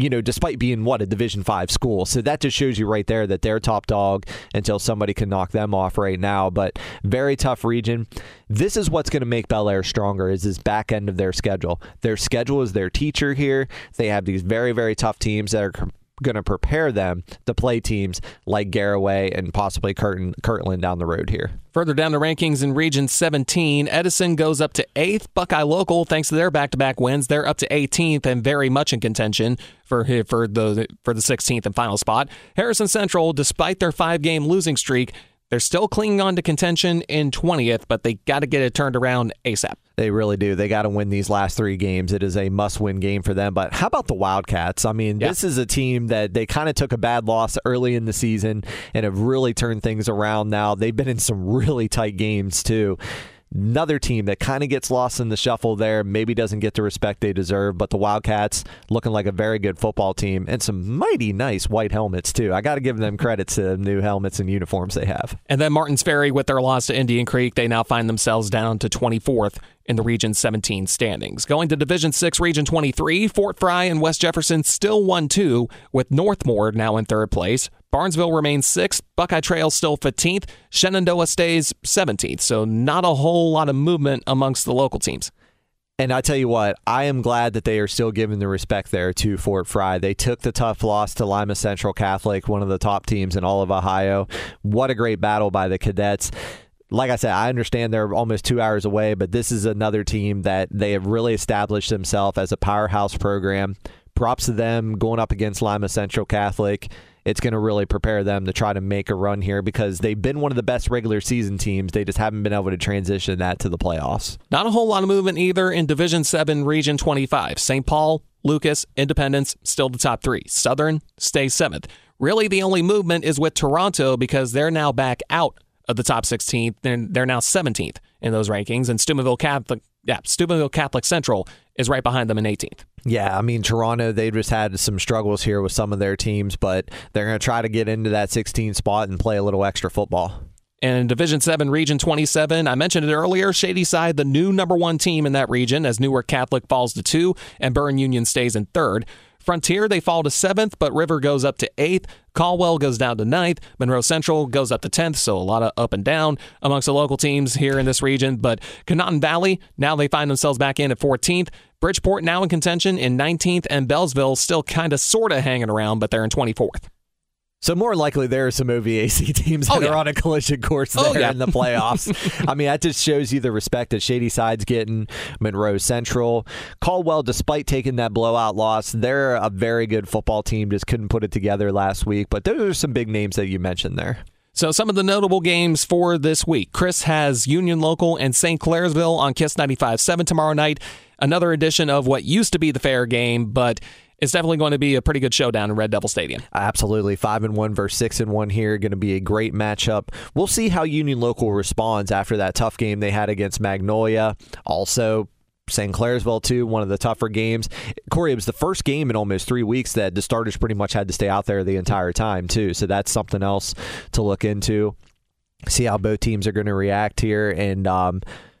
You know, despite being a Division 5 school. So that just shows you right there that they're top dog until somebody can knock them off right now. But very tough region. This is what's going to make Bellaire stronger is this back end of their schedule. Their schedule is their teacher here. They have these very, very tough teams that are going to prepare them to play teams like Garaway and possibly Kirtland down the road here. Further down the rankings in Region 17, Edison goes up to 8th. Buckeye Local, thanks to their back-to-back wins, they're up to 18th and very much in contention for the 16th and final spot. Harrison Central, despite their 5-game losing streak, they're still clinging on to contention in 20th, but they got to get it turned around ASAP. They really do. They got to win these last three games. It is a must-win game for them. But how about the Wildcats? I mean, This is a team that they kind of took a bad loss early in the season and have really turned things around now. They've been in some really tight games, too. Another team that kind of gets lost in the shuffle there, maybe doesn't get the respect they deserve, but the Wildcats looking like a very good football team and some mighty nice white helmets, too. I got to give them credit to the new helmets and uniforms they have. And then Martins Ferry, with their loss to Indian Creek, they now find themselves down to 24th in the Region 17 standings. Going to Division 6, Region 23, Fort Fry and West Jefferson still 1-2, with Northmore now in third place. Barnesville remains 6th, Buckeye Trail still 15th, Shenandoah stays 17th, so not a whole lot of movement amongst the local teams. And I tell you what, I am glad that they are still giving the respect there to Fort Fry. They took the tough loss to Lima Central Catholic, one of the top teams in all of Ohio. What a great battle by the Cadets. like I said, I understand they're almost 2 hours away, but this is another team that they have really established themselves as a powerhouse program. Props to them going up against Lima Central Catholic. It's going to really prepare them to try to make a run here because they've been one of the best regular season teams. They just haven't been able to transition that to the playoffs. Not a whole lot of movement either in Division 7, Region 25. St. Paul, Lucas, Independence, still the top three. Southern stays seventh. Really, the only movement is with Toronto because they're now back out of the top 16th. They're now 17th in those rankings. And Steubenville Catholic Central is right behind them in 18th. Yeah, I mean, Toronto, they just had some struggles here with some of their teams, but they're going to try to get into that 16th spot and play a little extra football. And in Division 7, Region 27, I mentioned it earlier, Shadyside, the new number one team in that region, as Newark Catholic falls to 2 and Burn Union stays in 3rd. Frontier, they fall to 7th, but River goes up to 8th. Caldwell goes down to 9th. Monroe Central goes up to 10th, so a lot of up and down amongst the local teams here in this region. But Connaughton Valley, now they find themselves back in at 14th. Bridgeport now in contention in 19th, and Bellsville still kind of sort of hanging around, but they're in 24th. So more likely there are some OVAC teams that are on a collision course there in the playoffs. I mean, that just shows you the respect that Shadyside's getting, Monroe Central. Caldwell, despite taking that blowout loss, they're a very good football team, just couldn't put it together last week. But those are some big names that you mentioned there. So some of the notable games for this week. Chris has Union Local and St. Clairsville on KISS 95.7 tomorrow night. Another edition of what used to be the fair game, but it's definitely going to be a pretty good showdown in Red Devil Stadium. Absolutely. 5-1 versus 6-1 here. Going to be a great matchup. We'll see how Union Local responds after that tough game they had against Magnolia. Also, St. Clairsville, too, one of the tougher games. Corey, it was the first game in almost 3 weeks that the starters pretty much had to stay out there the entire time, too. So that's something else to look into. See how both teams are going to react here. And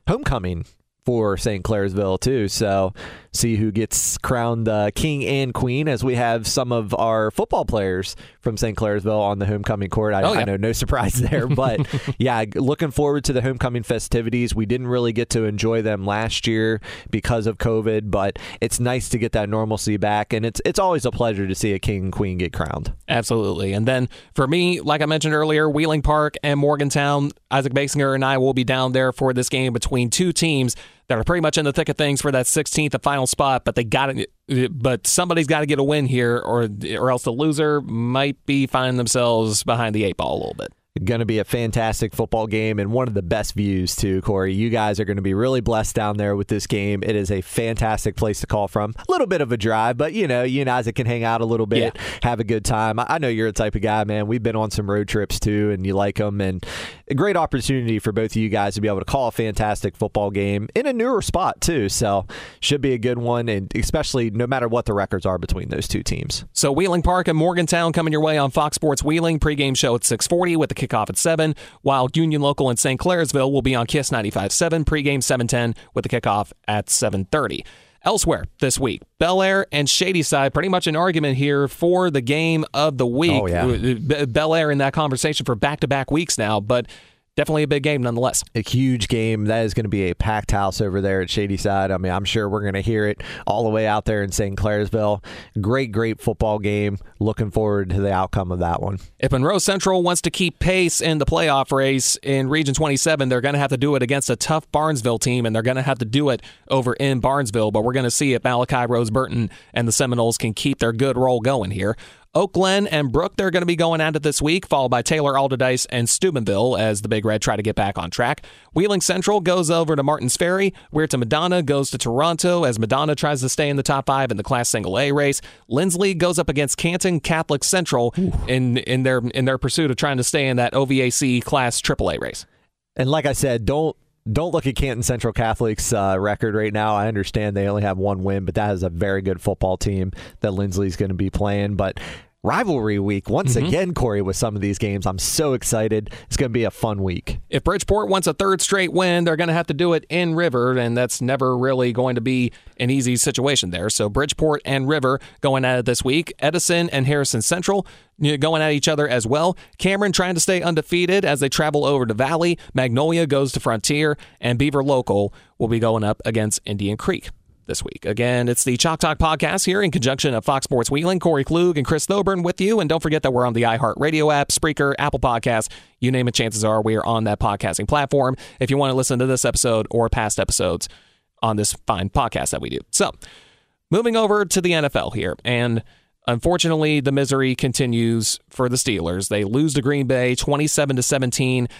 homecoming for St. Clairsville, too. So see who gets crowned king and queen, as we have some of our football players from St. Clairsville on the homecoming court. I know, no surprise there. But, yeah, looking forward to the homecoming festivities. We didn't really get to enjoy them last year because of COVID, but it's nice to get that normalcy back. And it's always a pleasure to see a king and queen get crowned. Absolutely. And then for me, like I mentioned earlier, Wheeling Park and Morgantown, Isaac Basinger and I will be down there for this game between two teams that are pretty much in the thick of things for that 16th and final spot, but somebody's got to get a win here, or else the loser might be finding themselves behind the 8 ball a little bit. Going to be a fantastic football game and one of the best views too, Corey. You guys are going to be really blessed down there with this game. It is a fantastic place to call from. A little bit of a drive, but you and Isaac can hang out a little bit, have a good time. I know you're the type of guy, man. We've been on some road trips too, and you like them. And a great opportunity for both of you guys to be able to call a fantastic football game in a newer spot too. So should be a good one, and especially no matter what the records are between those two teams. So Wheeling Park and Morgantown coming your way on Fox Sports Wheeling. Pre-game show at 6:40 with the kickoff at 7, while Union Local and St. Clairsville will be on KISS 95.7, pregame 7:10 with the kickoff at 7:30. Elsewhere this week, Bellaire and Shadyside, pretty much an argument here for the game of the week. Bellaire in that conversation for back-to-back weeks now, but definitely a big game nonetheless. A huge game. That is going to be a packed house over there at Shadyside. I mean, I'm sure we're going to hear it all the way out there in St. Clairsville. Great, great football game. Looking forward to the outcome of that one. If Monroe Central wants to keep pace in the playoff race in Region 27, they're going to have to do it against a tough Barnesville team, and they're going to have to do it over in Barnesville. But we're going to see if Malachi Rose Burton and the Seminoles can keep their good roll going here. Oakland and Brooke, they're going to be going at it this week, followed by Taylor Alderdice and Steubenville as the Big Red try to get back on track. Wheeling Central goes over to Martins Ferry, where to Madonna goes to Toronto as Madonna tries to stay in the top 5 in the Class Single A race. Linsly goes up against Canton Catholic Central in their pursuit of trying to stay in that OVAC Class Triple A race. And like I said, don't look at Canton Central Catholic's record right now. I understand they only have one win, but that is a very good football team that Lindsley's going to be playing. But rivalry week once again, Corey, with some of these games. I'm so excited. It's going to be a fun week. If Bridgeport wants a third straight win, they're going to have to do it in River, and that's never really going to be an easy situation there. So Bridgeport and River going at it this week. Edison and Harrison Central going at each other as well. Cameron trying to stay undefeated as they travel over to Valley. Magnolia goes to Frontier, and Beaver Local will be going up against Indian Creek. this week. Again, it's the Chalk Talk Podcast here in conjunction of Fox Sports Wheeling. Corey Klug and Chris Thoburn with you. And don't forget that we're on the iHeartRadio app, Spreaker, Apple Podcasts. You name it, chances are we are on that podcasting platform if you want to listen to this episode or past episodes on this fine podcast that we do. So, moving over to the NFL here. And unfortunately, the misery continues for the Steelers. They lose to Green Bay 27-17.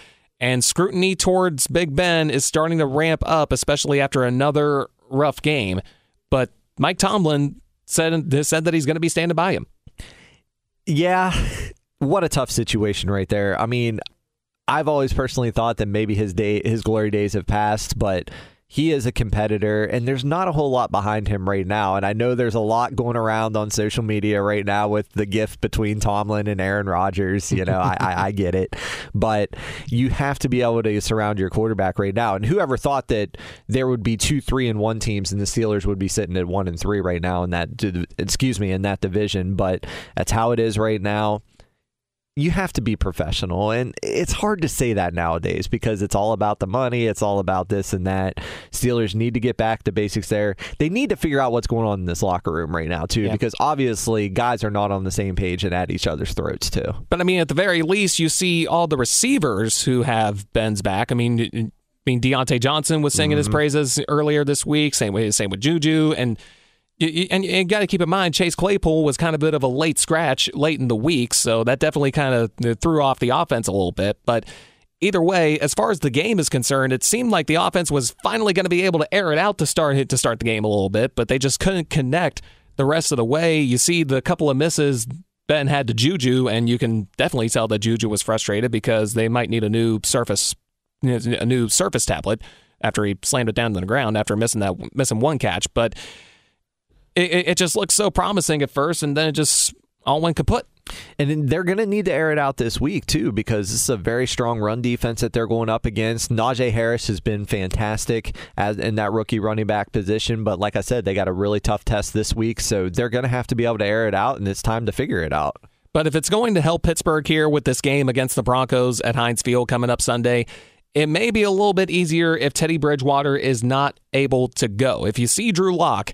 And scrutiny towards Big Ben is starting to ramp up, especially after another rough game. But Mike Tomlin said that he's going to be standing by him. Yeah, what a tough situation right there. I mean, I've always personally thought that maybe his glory days have passed, but he is a competitor, and there's not a whole lot behind him right now. And I know there's a lot going around on social media right now with the gif between Tomlin and Aaron Rodgers. You know, I get it. But you have to be able to surround your quarterback right now. And whoever thought that there would be 2-3-1 teams and the Steelers would be sitting at 1-3 right now in that division. But that's how it is right now. You have to be professional, and it's hard to say that nowadays because it's all about the money. It's all about this and that. Steelers need to get back to basics there. They need to figure out what's going on in this locker room right now, too, because obviously guys are not on the same page and at each other's throats, too. But, I mean, at the very least, you see all the receivers who have Ben's back. I mean, Deontay Johnson was singing his praises earlier this week, same with Juju, and you got to keep in mind, Chase Claypool was kind of a bit of a late scratch late in the week, so that definitely kind of threw off the offense a little bit. But either way, as far as the game is concerned, it seemed like the offense was finally going to be able to air it out to start the game a little bit, but they just couldn't connect the rest of the way. You see the couple of misses Ben had to Juju, and you can definitely tell that Juju was frustrated because they might need a new surface tablet after he slammed it down to the ground after missing one catch, but it just looked so promising at first, and then it just all went kaput. And then they're going to need to air it out this week, too, because this is a very strong run defense that they're going up against. Najee Harris has been fantastic in that rookie running back position. But like I said, they got a really tough test this week, so they're going to have to be able to air it out, and it's time to figure it out. But if it's going to help Pittsburgh here with this game against the Broncos at Heinz Field coming up Sunday, it may be a little bit easier if Teddy Bridgewater is not able to go. If you see Drew Lock,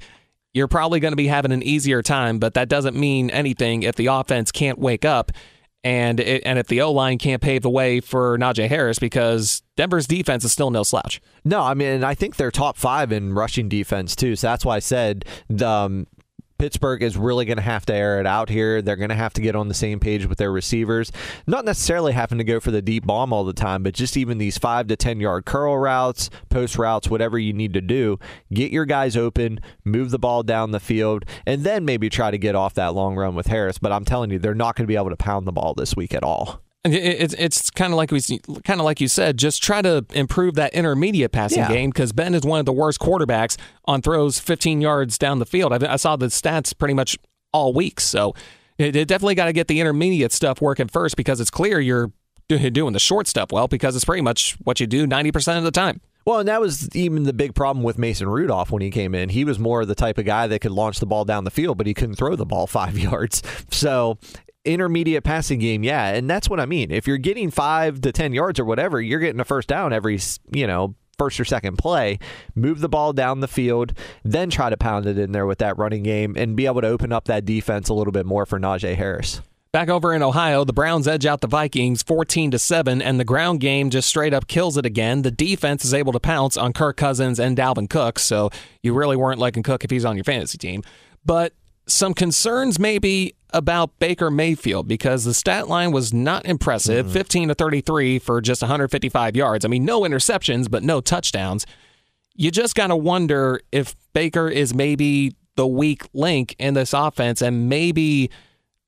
you're probably going to be having an easier time, but that doesn't mean anything if the offense can't wake up and if the O-line can't pave the way for Najee Harris, because Denver's defense is still no slouch. No, I mean, I think they're top 5 in rushing defense, too, so that's why I said Pittsburgh is really going to have to air it out here. They're going to have to get on the same page with their receivers. Not necessarily having to go for the deep bomb all the time, but just even these 5 to 10 yard curl routes, post routes, whatever you need to do, get your guys open, move the ball down the field, and then maybe try to get off that long run with Harris. But I'm telling you, they're not going to be able to pound the ball this week at all. It's kind of like you said, just try to improve that intermediate passing game, because Ben is one of the worst quarterbacks on throws 15 yards down the field. I saw the stats pretty much all week, so it definitely got to get the intermediate stuff working first, because it's clear you're doing the short stuff well, because it's pretty much what you do 90% of the time. Well, and that was even the big problem with Mason Rudolph when he came in. He was more of the type of guy that could launch the ball down the field, but he couldn't throw the ball 5 yards. So intermediate passing game, and that's what I mean. If you're getting 5 to 10 yards or whatever, you're getting a first down every, first or second play. Move the ball down the field, then try to pound it in there with that running game and be able to open up that defense a little bit more for Najee Harris. Back over in Ohio, the Browns edge out the Vikings 14-7, and the ground game just straight up kills it again. The defense is able to pounce on Kirk Cousins and Dalvin Cook, so you really weren't liking Cook if he's on your fantasy team. But some concerns maybe about Baker Mayfield, because the stat line was not impressive, 15-33 for just 155 yards. I mean, no interceptions, but no touchdowns. You just got to wonder if Baker is maybe the weak link in this offense, and maybe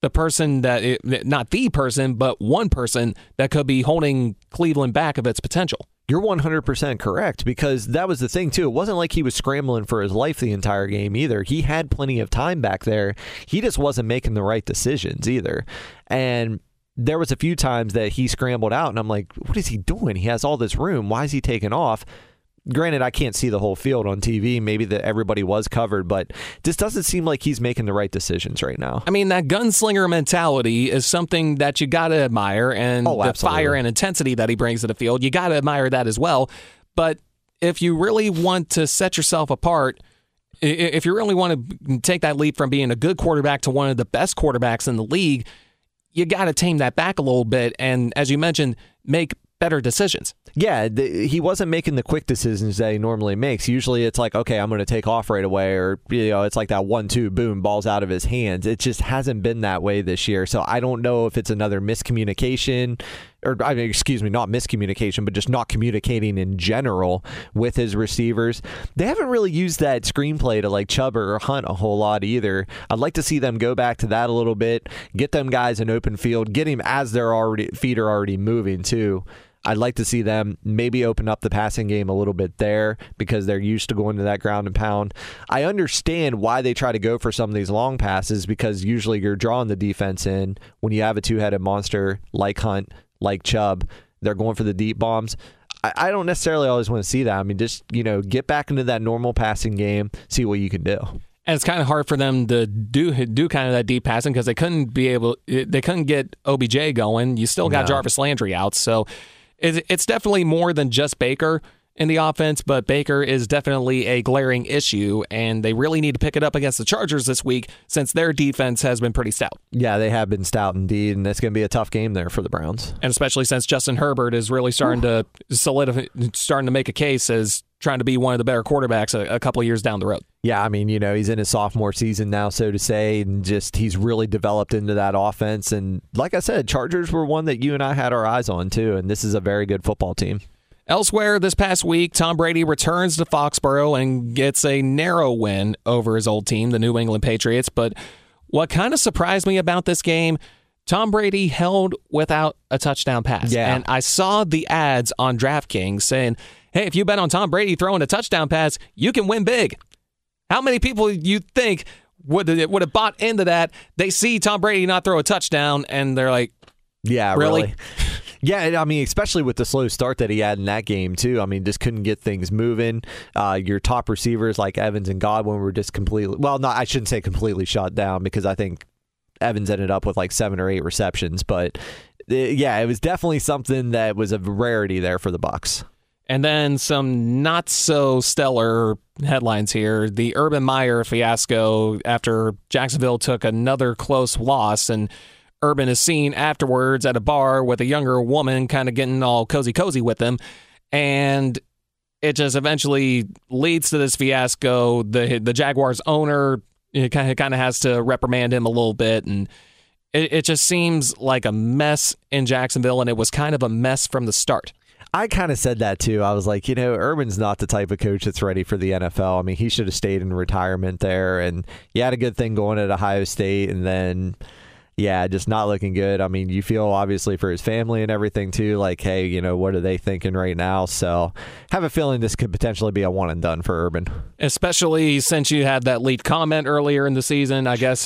the person but one person that could be holding Cleveland back of its potential. You're 100% correct, because that was the thing, too. It wasn't like he was scrambling for his life the entire game either. He had plenty of time back there. He just wasn't making the right decisions either. And there was a few times that he scrambled out, and I'm like, what is he doing? He has all this room. Why is he taking off? Granted, I can't see the whole field on TV. Maybe everybody was covered, but this doesn't seem like he's making the right decisions right now. I mean, that gunslinger mentality is something that you got to admire, and the fire and intensity that he brings to the field, you got to admire that as well. But if you really want to set yourself apart If you really want to take that leap from being a good quarterback to one of the best quarterbacks in the league, you got to tame that back a little bit and, as you mentioned, make better decisions. Yeah, he wasn't making the quick decisions that he normally makes. Usually it's like, okay, I'm going to take off right away, or it's like that 1-2, boom, ball's out of his hands. It just hasn't been that way this year. So I don't know if it's another miscommunication, not miscommunication, but just not communicating in general with his receivers. They haven't really used that screenplay to like Chubb or Hunt a whole lot either. I'd like to see them go back to that a little bit, get them guys in open field, get him as their feet are already moving too. I'd like to see them maybe open up the passing game a little bit there because they're used to going to that ground and pound. I understand why they try to go for some of these long passes because usually you're drawing the defense in when you have a two-headed monster like Hunt, like Chubb. They're going for the deep bombs. I don't necessarily always want to see that. I mean, just, get back into that normal passing game, see what you can do. And it's kind of hard for them to do kind of that deep passing because they couldn't get OBJ going. You still got Jarvis Landry out, so it's definitely more than just Baker in the offense, but Baker is definitely a glaring issue, and they really need to pick it up against the Chargers this week since their defense has been pretty stout. Yeah, they have been stout indeed, and it's going to be a tough game there for the Browns. And especially since Justin Herbert is really starting to make a case as trying to be one of the better quarterbacks a couple of years down the road. Yeah, I mean, he's in his sophomore season now, so to say, and just he's really developed into that offense. And like I said, Chargers were one that you and I had our eyes on too, and this is a very good football team. Elsewhere this past week, Tom Brady returns to Foxborough and gets a narrow win over his old team, the New England Patriots. But what kind of surprised me about this game, Tom Brady held without a touchdown pass. Yeah. And I saw the ads on DraftKings saying, hey, if you bet on Tom Brady throwing a touchdown pass, you can win big. How many people you think would have bought into that? They see Tom Brady not throw a touchdown, and they're like, yeah, really? Yeah, I mean, especially with the slow start that he had in that game, too. I mean, just couldn't get things moving. Your top receivers like Evans and Godwin were just I shouldn't say completely shut down because I think Evans ended up with like 7 or 8 receptions. But, it was definitely something that was a rarity there for the Bucs. And then some not-so-stellar headlines here. The Urban Meyer fiasco after Jacksonville took another close loss, and Urban is seen afterwards at a bar with a younger woman kind of getting all cozy with him, and it just eventually leads to this fiasco. The Jaguars owner kind of has to reprimand him a little bit, and it just seems like a mess in Jacksonville, and it was kind of a mess from the start. I kind of said that too. I was like, Urban's not the type of coach that's ready for the NFL. I mean, he should have stayed in retirement there, and you had a good thing going at Ohio State, and then just not looking good. I mean, you feel obviously for his family and everything too, like, hey, what are they thinking right now? So I have a feeling this could potentially be a one and done for Urban. Especially since you had that leaked comment earlier in the season. I guess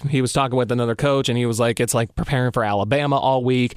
he was talking with another coach, and he was like, it's like preparing for Alabama all week.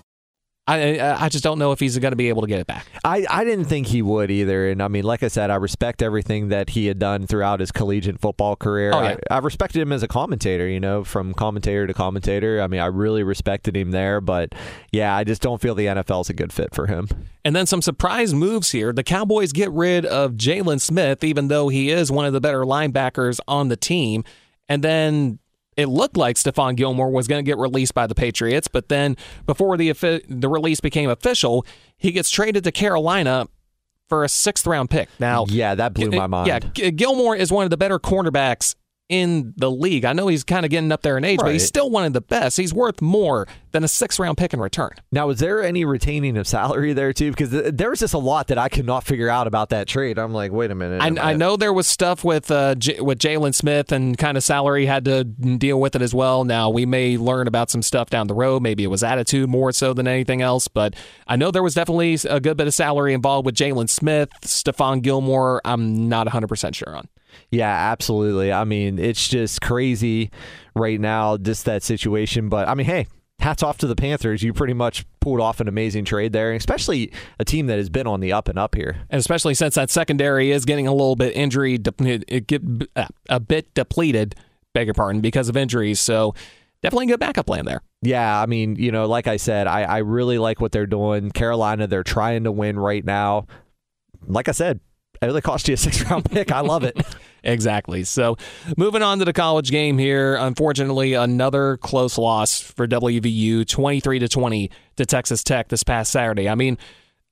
I just don't know if he's going to be able to get it back. I didn't think he would either. And I mean, like I said, I respect everything that he had done throughout his collegiate football career. Oh, yeah. I respected him as a commentator, from commentator to commentator. I mean, I really respected him there. But yeah, I just don't feel the NFL's a good fit for him. And then some surprise moves here. The Cowboys get rid of Jalen Smith, even though he is one of the better linebackers on the team. And then it looked like Stephon Gilmore was going to get released by the Patriots, but then before the release became official, he gets traded to Carolina for a 6th round pick. Now, yeah, that blew my mind. Yeah, Gilmore is one of the better cornerbacks in the league. I know he's kind of getting up there in age, but he's still one of the best. He's worth more than a sixth-round pick in return. Now, is there any retaining of salary there, too? Because there was just a lot that I could not figure out about that trade. I'm like, wait a minute. I know there was stuff with Jalen Smith and kind of salary had to deal with it as well. Now, we may learn about some stuff down the road. Maybe it was attitude more so than anything else, but I know there was definitely a good bit of salary involved with Jalen Smith. Stephon Gilmore, I'm not 100% sure on. Yeah, absolutely. I mean, it's just crazy right now, just that situation. But, I mean, hey, hats off to the Panthers. You pretty much pulled off an amazing trade there, especially a team that has been on the up and up here. And especially since that secondary is getting a little bit depleted because of injuries. So definitely a good backup plan there. Yeah, I mean, you know, like I said, I really like what they're doing. Carolina, they're trying to win right now. Like I said, it really cost you a sixth-round pick. I love it. Exactly. So moving on to the college game here. Unfortunately, another close loss for WVU, 23-20 to Texas Tech this past Saturday. I mean,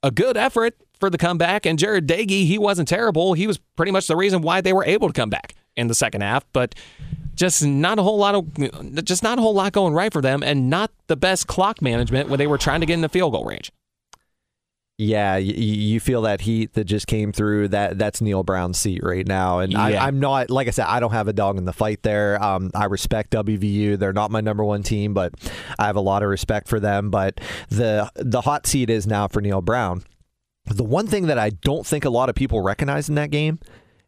a good effort for the comeback. And Jared Dagey, he wasn't terrible. He was pretty much the reason why they were able to come back in the second half. But just not a whole lot going right for them, and not the best clock management when they were trying to get in the field goal range. Yeah, you feel that heat that just came through. That's Neil Brown's seat right now. And yeah. I'm not, like I said, I don't have a dog in the fight there. I respect WVU. They're not my number one team, but I have a lot of respect for them. But the hot seat is now for Neil Brown. The one thing that I don't think a lot of people recognize in that game,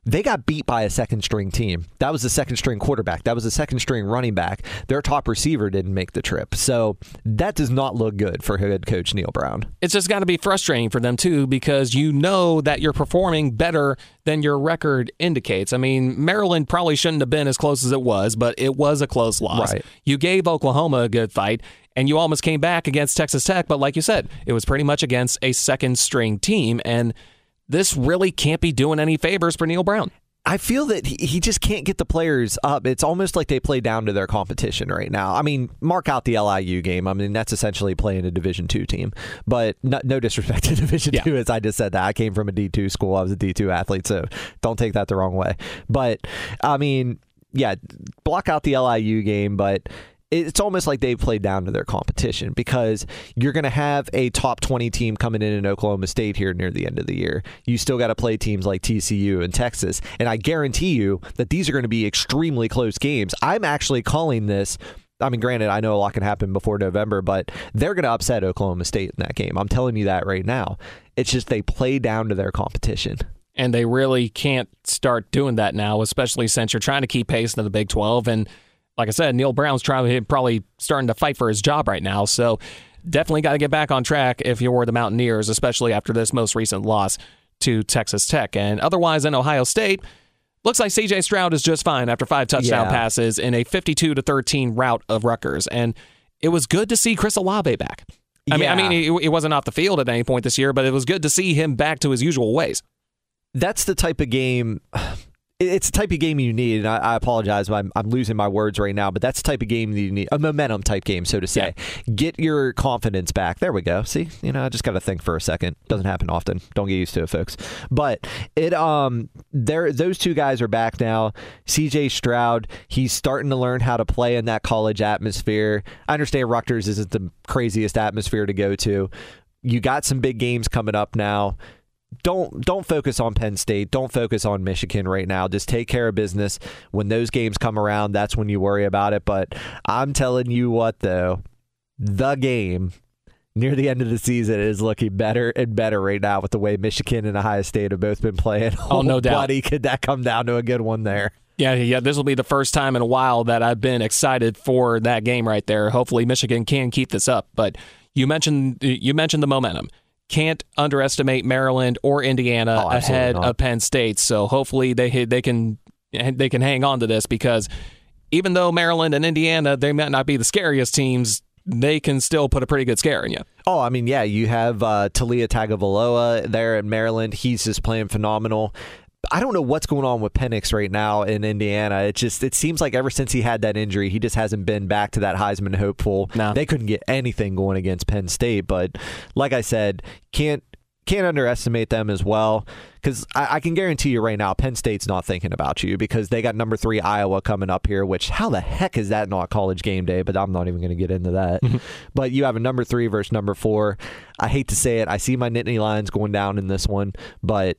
they got beat by a second-string team. That was the second-string quarterback. That was the second-string running back. Their top receiver didn't make the trip. So that does not look good for head coach Neil Brown. It's just got to be frustrating for them, too, because you know that you're performing better than your record indicates. I mean, Maryland probably shouldn't have been as close as it was, but it was a close loss. Right. You gave Oklahoma a good fight, and you almost came back against Texas Tech. But like you said, it was pretty much against a second-string team, and this really can't be doing any favors for Neil Brown. I feel that he just can't get the players up. It's almost like they play down to their competition right now. I mean, mark out the LIU game. I mean, that's essentially playing a Division II team. But no disrespect to Division II, as I just said that. I came from a D2 school. I was a D2 athlete, so don't take that the wrong way. But, I mean, yeah, block out the LIU game, but it's almost like they've played down to their competition, because you're going to have a top 20 team coming in Oklahoma State here near the end of the year. You still got to play teams like TCU and Texas, and I guarantee you that these are going to be extremely close games. I'm actually calling this. I mean, granted, I know a lot can happen before November, but they're going to upset Oklahoma State in that game. I'm telling you that right now. It's just they play down to their competition. And they really can't start doing that now, especially since you're trying to keep pace in the Big 12, and like I said, Neil Brown's probably starting to fight for his job right now, so definitely got to get back on track if you're the Mountaineers, especially after this most recent loss to Texas Tech. And otherwise, in Ohio State, looks like C.J. Stroud is just fine after 5 touchdown passes in a 52-13 rout of Rutgers. And it was good to see Chris Olave back. I mean, he wasn't off the field at any point this year, but it was good to see him back to his usual ways. That's the type of game. It's the type of game you need, and I apologize, I'm losing my words right now, but that's the type of game that you need, a momentum type game, so to say. Yeah. Get your confidence back. There we go. See, you know, I just got to think for a second. Doesn't happen often. Don't get used to it, folks. But it, those two guys are back now. C.J. Stroud, he's starting to learn how to play in that college atmosphere. I understand Rutgers isn't the craziest atmosphere to go to. You got some big games coming up now. Don't focus on Penn State. Don't focus on Michigan right now. Just take care of business. When those games come around, that's when you worry about it. But I'm telling you what, though, the game near the end of the season is looking better and better right now with the way Michigan and Ohio State have both been playing. Oh, no doubt. Buddy, could that come down to a good one there? Yeah, this will be the first time in a while that I've been excited for that game right there. Hopefully Michigan can keep this up. But you mentioned the momentum. Can't underestimate Maryland or Indiana ahead of Penn State. So hopefully they can hang on to this, because even though Maryland and Indiana, they might not be the scariest teams, they can still put a pretty good scare in you. Oh, I mean, yeah, you have Talia Tagovailoa there in Maryland. He's just playing phenomenal. I don't know what's going on with Penix right now in Indiana. It seems like ever since he had that injury, he just hasn't been back to that Heisman hopeful. No. They couldn't get anything going against Penn State, but like I said, can't can't underestimate them as well, because I can guarantee you right now, Penn State's not thinking about you, because they got number 3 Iowa coming up here, which how the heck is that not College game day? But I'm not even going to get into that. But you have a number 3 versus number 4. I hate to say it. I see my Nittany Lions going down in this one, but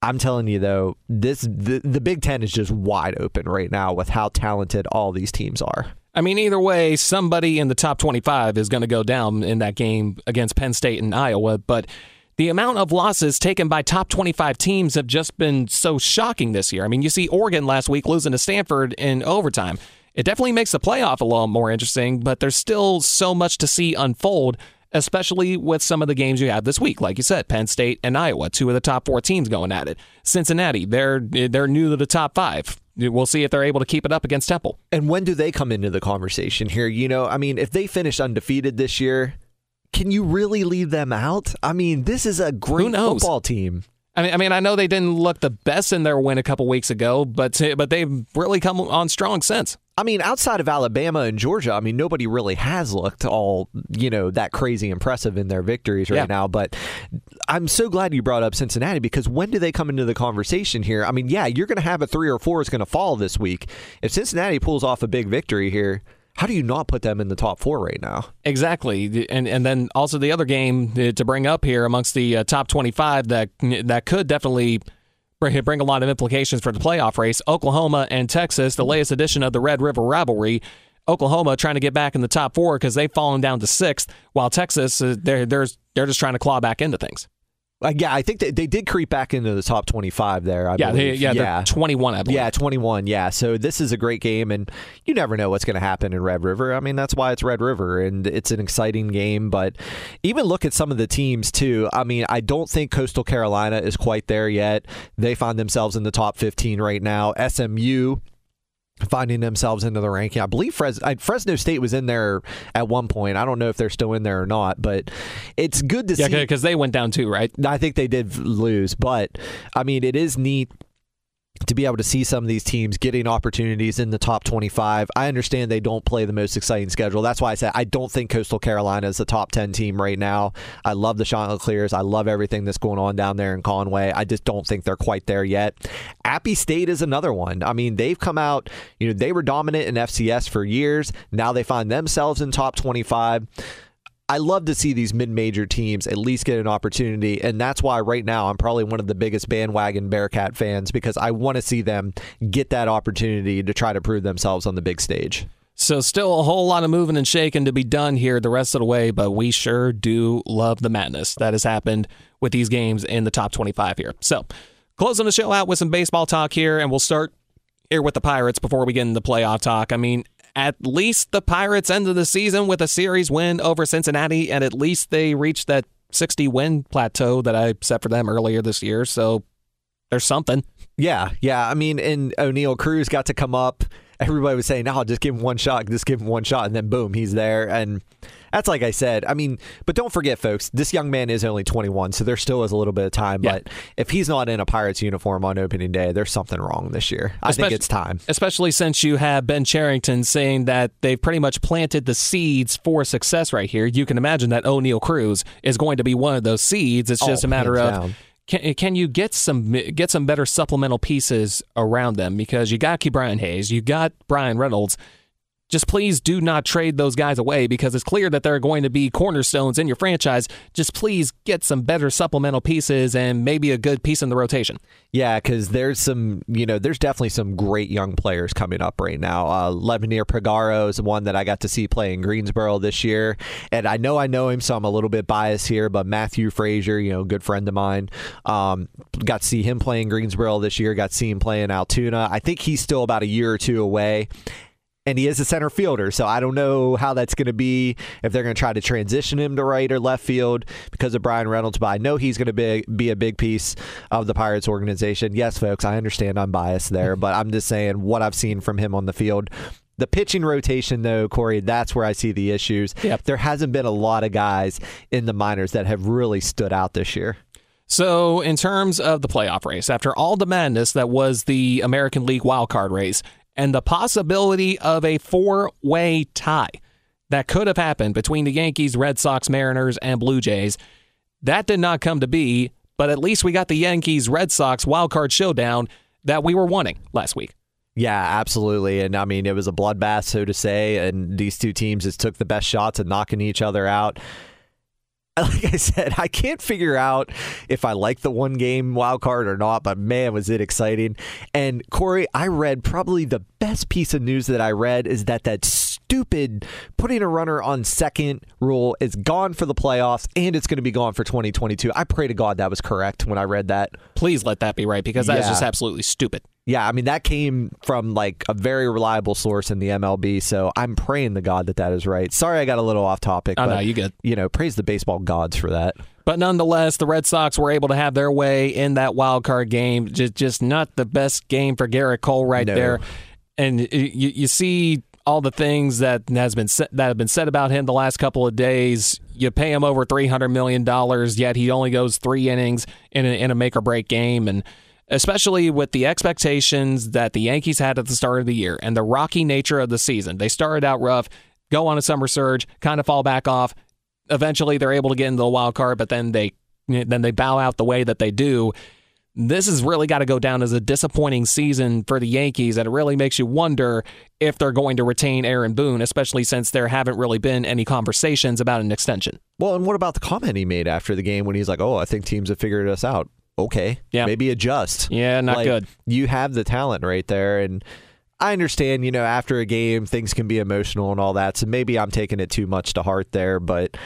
I'm telling you, though, the Big Ten is just wide open right now with how talented all these teams are. I mean, either way, somebody in the top 25 is going to go down in that game against Penn State and Iowa. But the amount of losses taken by top 25 teams have just been so shocking this year. I mean, you see Oregon last week losing to Stanford in overtime. It definitely makes the playoff a lot more interesting, but there's still so much to see unfold, especially with some of the games you have this week. Like you said, Penn State and Iowa, two of the top 4 teams going at it. Cincinnati, they're new to the top 5. We'll see if they're able to keep it up against Temple. And when do they come into the conversation here? You know, I mean, if they finish undefeated this year, can you really leave them out? I mean, this is a great football team. I mean, I know they didn't look the best in their win a couple weeks ago, but they've really come on strong since. I mean, outside of Alabama and Georgia, I mean, nobody really has looked all, you know, that crazy impressive in their victories right now. But I'm so glad you brought up Cincinnati, because when do they come into the conversation here? I mean, yeah, you're going to have a 3 or 4 is going to fall this week. If Cincinnati pulls off a big victory here, how do you not put them in the top 4 right now? Exactly. And then also the other game to bring up here amongst the top 25 that could definitely bring a lot of implications for the playoff race. Oklahoma and Texas, the latest edition of the Red River rivalry. Oklahoma trying to get back in the top 4 because they've fallen down to 6th, while Texas, they're just trying to claw back into things. Yeah, I think they did creep back into the top 25 there. I believe. They're 21, I believe. Yeah, 21, yeah. So this is a great game, and you never know what's going to happen in Red River. I mean, that's why it's Red River, and it's an exciting game. But even look at some of the teams, too. I mean, I don't think Coastal Carolina is quite there yet. They find themselves in the top 15 right now. SMU finding themselves into the ranking. I believe Fresno State was in there at one point. I don't know if they're still in there or not, but it's good to see. Yeah, because they went down too, right? I think they did lose, but I mean, it is neat to be able to see some of these teams getting opportunities in the top 25. I understand they don't play the most exciting schedule. That's why I said I don't think Coastal Carolina is the top 10 team right now. I love the Chanticleers. I love everything that's going on down there in Conway. I just don't think they're quite there yet. Appy State is another one. I mean, they've come out, you know, they were dominant in FCS for years. Now they find themselves in top 25. I love to see these mid-major teams at least get an opportunity, and that's why right now I'm probably one of the biggest bandwagon Bearcat fans, because I want to see them get that opportunity to try to prove themselves on the big stage. So still a whole lot of moving and shaking to be done here the rest of the way, but we sure do love the madness that has happened with these games in the top 25 here. So closing the show out with some baseball talk here, and we'll start here with the Pirates before we get into playoff talk. I mean, at least the Pirates ended the season with a series win over Cincinnati, and at least they reached that 60-win plateau that I set for them earlier this year, so there's something. Yeah. I mean, and O'Neal Cruz got to come up. Everybody was saying, no, just give him one shot, and then boom, he's there, and that's like I said. I mean, but don't forget, folks, this young man is only 21, so there still is a little bit of time. Yeah. But if he's not in a Pirates uniform on opening day, there's something wrong this year. I think it's time. Especially since you have Ben Cherington saying that they've pretty much planted the seeds for success right here. You can imagine that O'Neal Cruz is going to be one of those seeds. It's just a matter of can you get some better supplemental pieces around them, because you got Ke'Bryan Hayes, you got Brian Reynolds. Just please do not trade those guys away, because it's clear that they're going to be cornerstones in your franchise. Just please get some better supplemental pieces and maybe a good piece in the rotation. Yeah, because there's definitely some great young players coming up right now. Levanir Pagaro is one that I got to see play in Greensboro this year. And I know him, so I'm a little bit biased here, but Matthew Frazier, you know, good friend of mine, got to see him play in Greensboro this year, got to see him play in Altoona. I think he's still about a year or two away. And he is a center fielder, so I don't know how that's going to be, if they're going to try to transition him to right or left field because of Brian Reynolds. But I know he's going to be a big piece of the Pirates organization. Yes, folks, I understand I'm biased there, but I'm just saying what I've seen from him on the field. The pitching rotation, though, Corey, that's where I see the issues. Yep. There hasn't been a lot of guys in the minors that have really stood out this year. So in terms of the playoff race, after all the madness that was the American League wildcard race, and the possibility of a 4-way tie that could have happened between the Yankees, Red Sox, Mariners, and Blue Jays, That did not come to be, but at least we got the Yankees-Red Sox wildcard showdown that we were wanting last week. Yeah, absolutely. And I mean, it was a bloodbath, so to say, and these two teams just took the best shots at knocking each other out. Like I said, I can't figure out if I like the one-game wild card or not, but man, was it exciting. And Corey, I read probably the best piece of news that I read is that stupid putting a runner on second rule is gone for the playoffs, and it's going to be gone for 2022. I pray to God that was correct when I read that. Please let that be right, because that is just absolutely stupid. Yeah, I mean, that came from like a very reliable source in the MLB, so I'm praying to God that that is right. Sorry I got a little off topic. Oh, but, no, you good. You know, praise the baseball gods for that. But nonetheless, the Red Sox were able to have their way in that wild card game. Just not the best game for Garrett Cole there. And you see all the things that have been said about him the last couple of days. You pay him over $300 million, yet he only goes three innings in a make-or-break game, and especially with the expectations that the Yankees had at the start of the year and the rocky nature of the season. They started out rough, go on a summer surge, kind of fall back off. Eventually, they're able to get into the wild card, but then they bow out the way that they do. This has really got to go down as a disappointing season for the Yankees, and it really makes you wonder if they're going to retain Aaron Boone, especially since there haven't really been any conversations about an extension. Well, and what about the comment he made after the game when he's like, oh, I think teams have figured us out. Okay, yeah. Maybe adjust. Yeah, not like, good. You have the talent right there, and I understand, you know, after a game, things can be emotional and all that, so maybe I'm taking it too much to heart there, but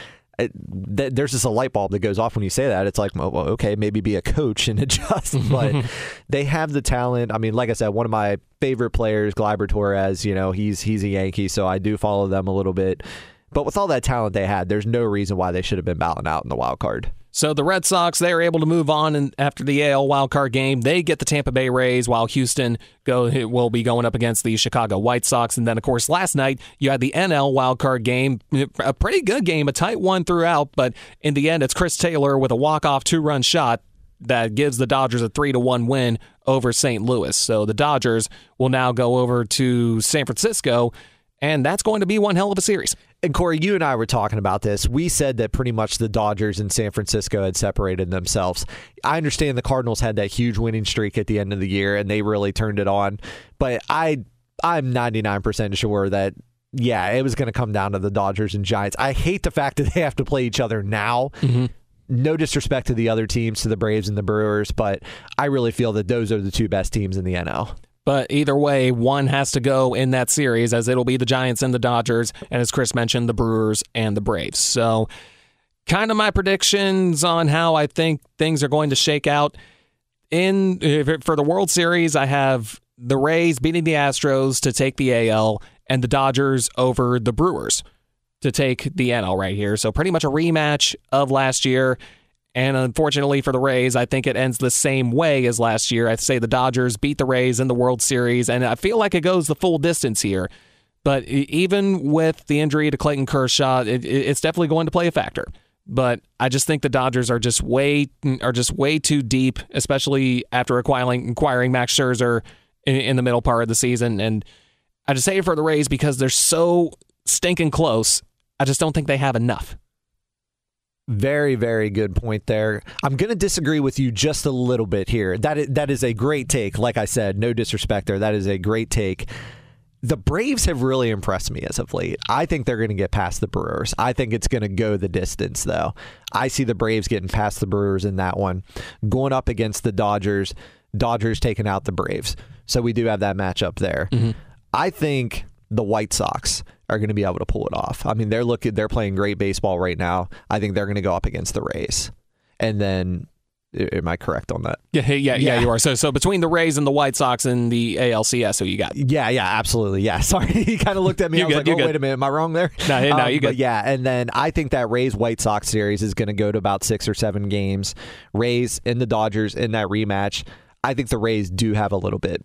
there's just a light bulb that goes off when you say that. It's like, well, okay, maybe be a coach and adjust, but they have the talent. I mean, like I said, one of my favorite players, Gleyber Torres, you know, he's a Yankee, so I do follow them a little bit, but with all that talent they had, there's no reason why they should have been bowing out in the wild card. So the Red Sox, they are able to move on, and after the AL wildcard game, they get the Tampa Bay Rays, while Houston will be going up against the Chicago White Sox. And then, of course, last night, you had the NL wildcard game, a pretty good game, a tight one throughout, but in the end, it's Chris Taylor with a walk-off two-run shot that gives the Dodgers a 3-1 win over St. Louis. So the Dodgers will now go over to San Francisco, and that's going to be one hell of a series. And Corey, you and I were talking about this. We said that pretty much the Dodgers and San Francisco had separated themselves. I understand the Cardinals had that huge winning streak at the end of the year, and they really turned it on. But I'm 99% sure that, yeah, it was going to come down to the Dodgers and Giants. I hate the fact that they have to play each other now. Mm-hmm. No disrespect to the other teams, to the Braves and the Brewers, but I really feel that those are the two best teams in the NL. But either way, one has to go in that series, as it'll be the Giants and the Dodgers, and as Chris mentioned, the Brewers and the Braves. So kind of my predictions on how I think things are going to shake out. For the World Series, I have the Rays beating the Astros to take the AL, and the Dodgers over the Brewers to take the NL right here. So pretty much a rematch of last year. And unfortunately for the Rays, I think it ends the same way as last year. I'd say the Dodgers beat the Rays in the World Series, and I feel like it goes the full distance here. But even with the injury to Clayton Kershaw, it's definitely going to play a factor. But I just think the Dodgers are just way too deep, especially after acquiring Max Scherzer in the middle part of the season. And I just say it for the Rays because they're so stinking close. I just don't think they have enough. Very, very good point there. I'm going to disagree with you just a little bit here. That is a great take. Like I said, no disrespect there. That is a great take. The Braves have really impressed me as of late. I think they're going to get past the Brewers. I think it's going to go the distance, though. I see the Braves getting past the Brewers in that one. Going up against the Dodgers. Dodgers taking out the Braves. So we do have that matchup there. Mm-hmm. I think the White Sox are going to be able to pull it off. I mean, they're playing great baseball right now. I think they're going to go up against the Rays. And then, am I correct on that? Yeah, you are. So between the Rays and the White Sox and the ALCS, who you got? Yeah, absolutely. Yeah, sorry. He kind of looked at me. I was like, oh, wait a minute. Am I wrong there? No, you good. But yeah, and then I think that Rays-White Sox series is going to go to about 6 or 7 games. Rays and the Dodgers in that rematch. I think the Rays do have a little bit.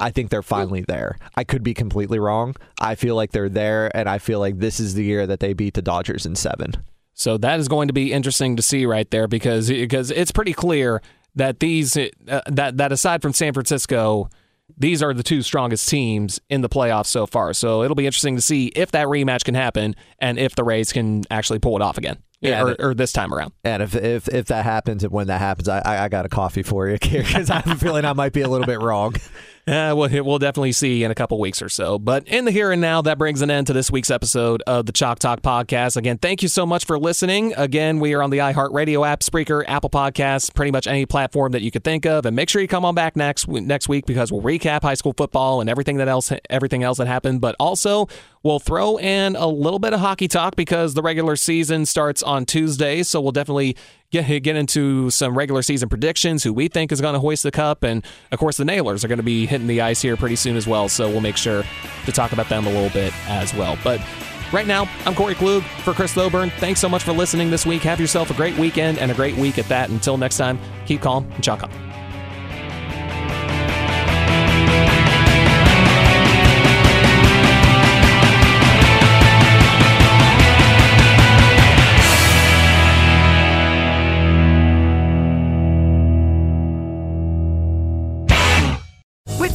I think they're finally there. I could be completely wrong. I feel like they're there, and I feel like this is the year that they beat the Dodgers in 7. So that is going to be interesting to see right there, because it's pretty clear that that aside from San Francisco, these are the two strongest teams in the playoffs so far. So it'll be interesting to see if that rematch can happen and if the Rays can actually pull it off again. or this time around. And if that happens, and when that happens, I got a coffee for you, because I have a feeling I might be a little bit wrong. We'll definitely see in a couple weeks or so. But in the here and now, that brings an end to this week's episode of the Chalk Talk Podcast. Again, thank you so much for listening. Again, we are on the iHeartRadio app, Spreaker, Apple Podcasts, pretty much any platform that you could think of. And make sure you come on back next week, because we'll recap high school football and everything else that happened. But also, we'll throw in a little bit of hockey talk, because the regular season starts on Tuesday. So we'll definitely get into some regular season predictions, who we think is going to hoist the cup. And, of course, the Nailers are going to be hitting the ice here pretty soon as well, so we'll make sure to talk about them a little bit as well. But right now, I'm Corey Klug for Chris Thoburn. Thanks so much for listening this week. Have yourself a great weekend and a great week at that. Until next time, keep calm and chalk up.